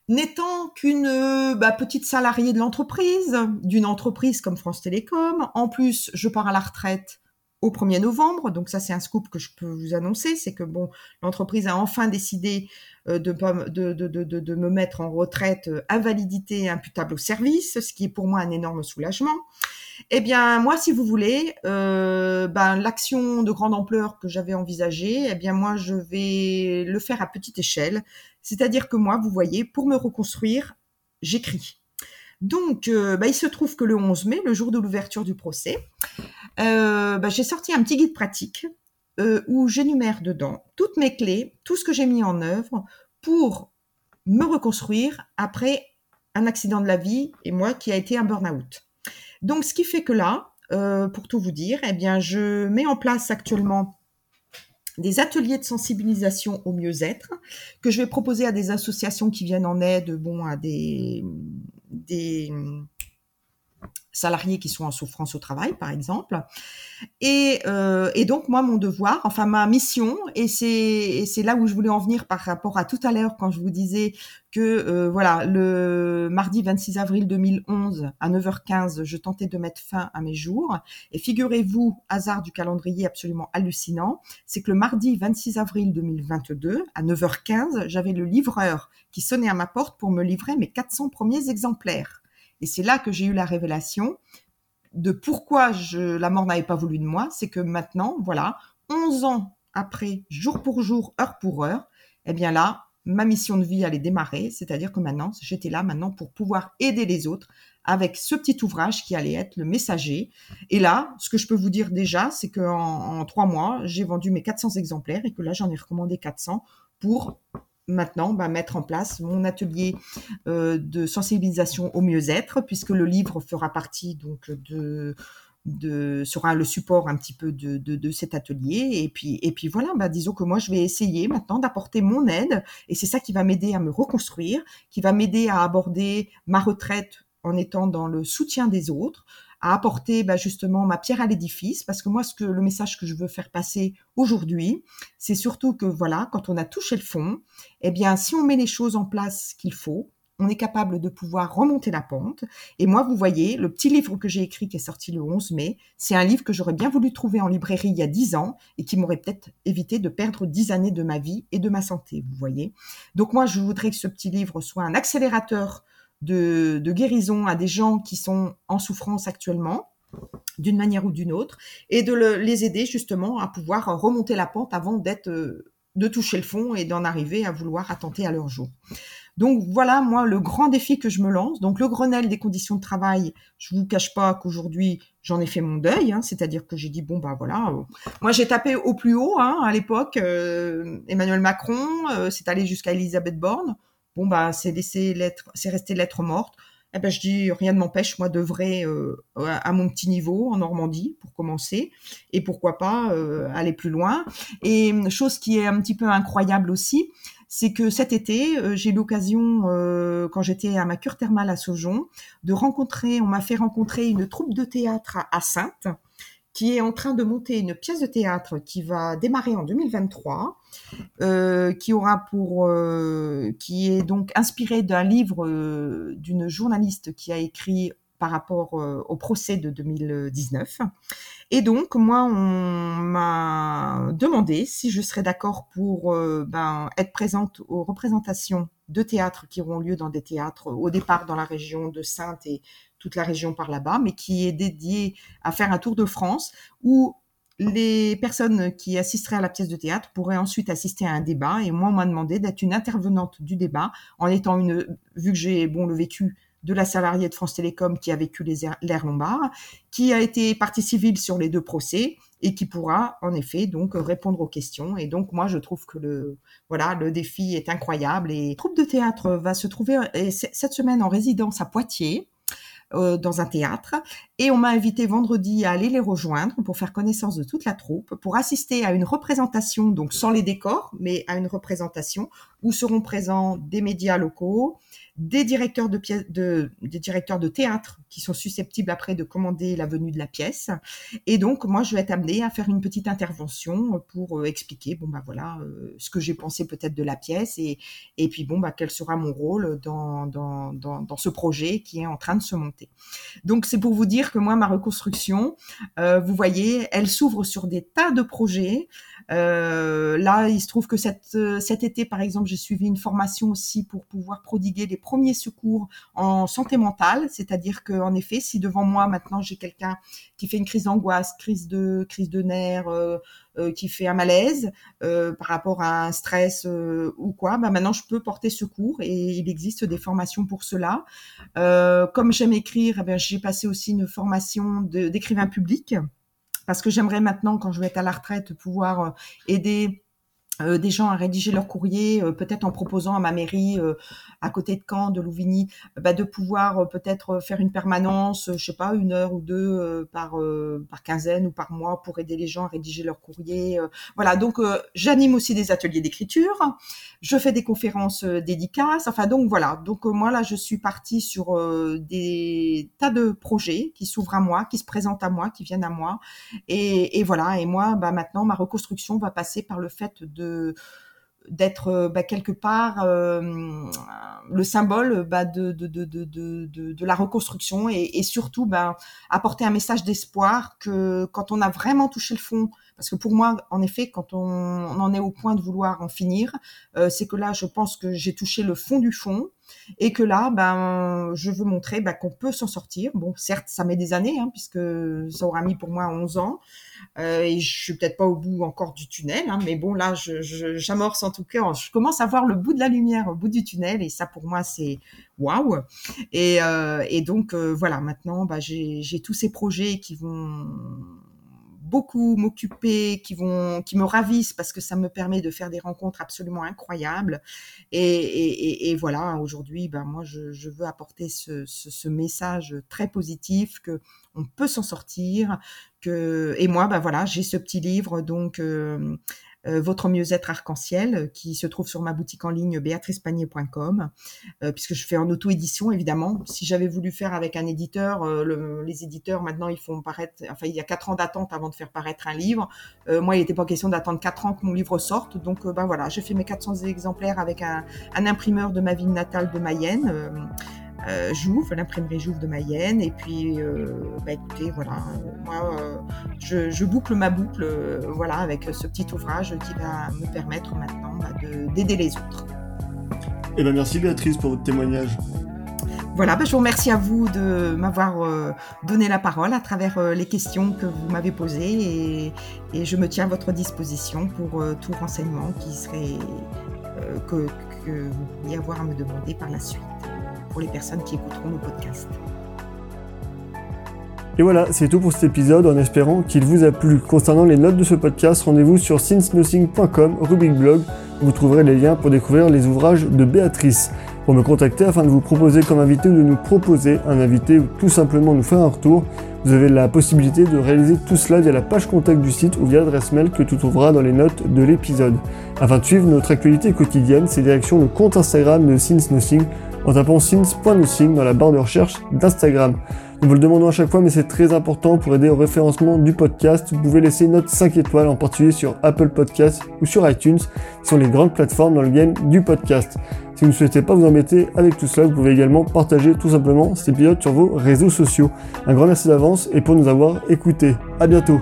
n'étant qu'une petite salariée de l'entreprise, d'une entreprise comme France Télécom, en plus, je pars à la retraite au 1er novembre, donc ça, c'est un scoop que je peux vous annoncer, c'est que bon, l'entreprise a enfin décidé de me mettre en retraite invalidité imputable au service, ce qui est pour moi un énorme soulagement. Eh bien, moi, si vous voulez, l'action de grande ampleur que j'avais envisagée, eh bien, moi, je vais le faire à petite échelle. C'est-à-dire que moi, vous voyez, pour me reconstruire, j'écris. Donc, il se trouve que le 11 mai, le jour de l'ouverture du procès, j'ai sorti un petit guide pratique où j'énumère dedans toutes mes clés, tout ce que j'ai mis en œuvre pour me reconstruire après un accident de la vie et moi qui a été un burn-out. Donc, ce qui fait que là, pour tout vous dire, eh bien, je mets en place actuellement des ateliers de sensibilisation au mieux-être que je vais proposer à des associations qui viennent en aide, à des salariés qui sont en souffrance au travail, par exemple. Et donc, moi, mon devoir, enfin ma mission, et c'est là où je voulais en venir par rapport à tout à l'heure quand je vous disais que, le mardi 26 avril 2011, à 9h15, je tentais de mettre fin à mes jours. Et figurez-vous, hasard du calendrier absolument hallucinant, c'est que le mardi 26 avril 2022, à 9h15, j'avais le livreur qui sonnait à ma porte pour me livrer mes 400 premiers exemplaires. Et c'est là que j'ai eu la révélation de pourquoi la mort n'avait pas voulu de moi. C'est que maintenant, 11 ans après, jour pour jour, heure pour heure, eh bien là, ma mission de vie allait démarrer. C'est-à-dire que maintenant, j'étais là maintenant pour pouvoir aider les autres avec ce petit ouvrage qui allait être le messager. Et là, ce que je peux vous dire déjà, c'est qu'en 3 mois, j'ai vendu mes 400 exemplaires et que là, j'en ai recommandé 400 pour... Maintenant, mettre en place mon atelier de sensibilisation au mieux-être, puisque le livre fera partie donc sera le support un petit peu de cet atelier. Et puis voilà, disons que moi je vais essayer maintenant d'apporter mon aide, et c'est ça qui va m'aider à me reconstruire, qui va m'aider à aborder ma retraite en étant dans le soutien des autres, à apporter justement ma pierre à l'édifice, parce que moi le message que je veux faire passer aujourd'hui, c'est surtout que quand on a touché le fond, eh bien si on met les choses en place qu'il faut, on est capable de pouvoir remonter la pente. Et moi, vous voyez, le petit livre que j'ai écrit qui est sorti le 11 mai, c'est un livre que j'aurais bien voulu trouver en librairie il y a 10 ans et qui m'aurait peut-être évité de perdre 10 années de ma vie et de ma santé, vous voyez. Donc moi, je voudrais que ce petit livre soit un accélérateur de guérison à des gens qui sont en souffrance actuellement, d'une manière ou d'une autre, et de les aider justement à pouvoir remonter la pente avant de toucher le fond et d'en arriver à vouloir attenter à leur jour. Donc voilà, moi, le grand défi que je me lance. Donc le Grenelle des conditions de travail, je vous cache pas qu'aujourd'hui, j'en ai fait mon deuil, c'est-à-dire que j'ai dit, moi j'ai tapé au plus haut à l'époque, Emmanuel Macron, c'est allé jusqu'à Elisabeth Borne. C'est resté lettre morte. Eh ben, je dis, rien ne m'empêche, moi, d'œuvrer à mon petit niveau en Normandie pour commencer, et pourquoi pas aller plus loin. Et chose qui est un petit peu incroyable aussi, c'est que cet été, j'ai eu l'occasion, quand j'étais à ma cure thermale à Saujon, on m'a fait rencontrer une troupe de théâtre à Saintes, qui est en train de monter une pièce de théâtre qui va démarrer en 2023, qui est donc inspirée d'un livre d'une journaliste qui a écrit par rapport au procès de 2019. Et donc, moi, on m'a demandé si je serais d'accord pour être présente aux représentations de théâtre qui auront lieu dans des théâtres, au départ dans la région de Saintes et toute la région par là-bas, mais qui est dédiée à faire un tour de France où les personnes qui assisteraient à la pièce de théâtre pourraient ensuite assister à un débat. Et moi, on m'a demandé d'être une intervenante du débat, en étant vu que j'ai le vécu de la salariée de France Télécom qui a vécu l'ère Lombard, qui a été partie civile sur les deux procès et qui pourra en effet donc répondre aux questions. Et donc moi je trouve que le défi est incroyable. Et la troupe de théâtre va se trouver cette semaine en résidence à Poitiers, dans un théâtre, et on m'a invité vendredi à aller les rejoindre pour faire connaissance de toute la troupe, pour assister à une représentation, donc sans les décors, mais à une représentation où seront présents des médias locaux, des directeurs de pièces, des directeurs de théâtre qui sont susceptibles après de commander la venue de la pièce. Et donc moi je vais être amenée à faire une petite intervention pour expliquer ce que j'ai pensé peut-être de la pièce et puis quel sera mon rôle dans ce projet qui est en train de se monter. Donc c'est pour vous dire que moi ma reconstruction, vous voyez, elle s'ouvre sur des tas de projets. Là il se trouve que cet été par exemple j'ai suivi une formation aussi pour pouvoir prodiguer les premiers secours en santé mentale, c'est-à-dire qu'en effet si devant moi maintenant j'ai quelqu'un qui fait une crise d'angoisse, crise de nerfs, qui fait un malaise par rapport à un stress maintenant je peux porter secours et il existe des formations pour cela. Comme j'aime écrire, j'ai passé aussi une formation d'écrivain public parce que j'aimerais maintenant, quand je vais être à la retraite, pouvoir aider des gens à rédiger leur courrier, peut-être en proposant à ma mairie, à côté de Caen, de Louvigny, de pouvoir peut-être faire une permanence, une heure ou deux par quinzaine ou par mois pour aider les gens à rédiger leur courrier. Donc j'anime aussi des ateliers d'écriture, je fais des conférences dédicaces, moi là je suis partie sur des tas de projets qui s'ouvrent à moi, qui se présentent à moi, qui viennent à moi, et moi maintenant ma reconstruction va passer par le fait d'être quelque part le symbole de la reconstruction et surtout apporter un message d'espoir que quand on a vraiment touché le fond, parce que pour moi en effet quand on en est au point de vouloir en finir, c'est que là je pense que j'ai touché le fond du fond et que là je veux montrer qu'on peut s'en sortir. Certes ça met des années puisque ça aura mis pour moi 11 ans et je suis peut-être pas au bout encore du tunnel mais là j'amorce, en tout cas je commence à voir le bout de la lumière au bout du tunnel et ça pour moi c'est waouh. Et donc maintenant j'ai tous ces projets qui vont beaucoup m'occuper, qui me ravissent parce que ça me permet de faire des rencontres absolument incroyables. Et aujourd'hui, moi, je veux apporter ce message très positif que on peut s'en sortir. J'ai ce petit livre donc. Votre mieux-être arc-en-ciel qui se trouve sur ma boutique en ligne beatricepannier.com puisque je fais en auto-édition évidemment. Si j'avais voulu faire avec un éditeur, les éditeurs maintenant ils font paraître, il y a 4 ans d'attente avant de faire paraître un livre. Moi il n'était pas question d'attendre 4 ans que mon livre sorte, donc j'ai fait mes 400 exemplaires avec un imprimeur de ma ville natale de Mayenne, Jouve, l'imprimerie Jouve de Mayenne, et puis écoutez, moi je boucle ma boucle avec ce petit ouvrage qui va me permettre maintenant d'aider les autres. Eh bien merci Béatrice pour votre témoignage. Je vous remercie à vous de m'avoir donné la parole à travers les questions que vous m'avez posées et je me tiens à votre disposition pour tout renseignement qui serait que vous pourriez avoir à me demander par la suite. Pour les personnes qui écouteront nos podcasts. Et voilà, c'est tout pour cet épisode, en espérant qu'il vous a plu. Concernant les notes de ce podcast, rendez-vous sur sincenothing.com, rubrique blog, où vous trouverez les liens pour découvrir les ouvrages de Béatrice. Pour me contacter afin de vous proposer comme invité ou de nous proposer un invité ou tout simplement nous faire un retour, vous avez la possibilité de réaliser tout cela via la page contact du site ou via l'adresse mail que tu trouveras dans les notes de l'épisode. Afin de suivre notre actualité quotidienne, c'est direction le compte Instagram de Since Nothing, en tapant sims.nothing dans la barre de recherche d'Instagram. Nous vous le demandons à chaque fois, mais c'est très important pour aider au référencement du podcast. Vous pouvez laisser une note 5 étoiles, en particulier sur Apple Podcasts ou sur iTunes, qui sont les grandes plateformes dans le game du podcast. Si vous ne souhaitez pas vous embêter avec tout cela, vous pouvez également partager tout simplement cet épisode sur vos réseaux sociaux. Un grand merci d'avance et pour nous avoir écoutés. À bientôt.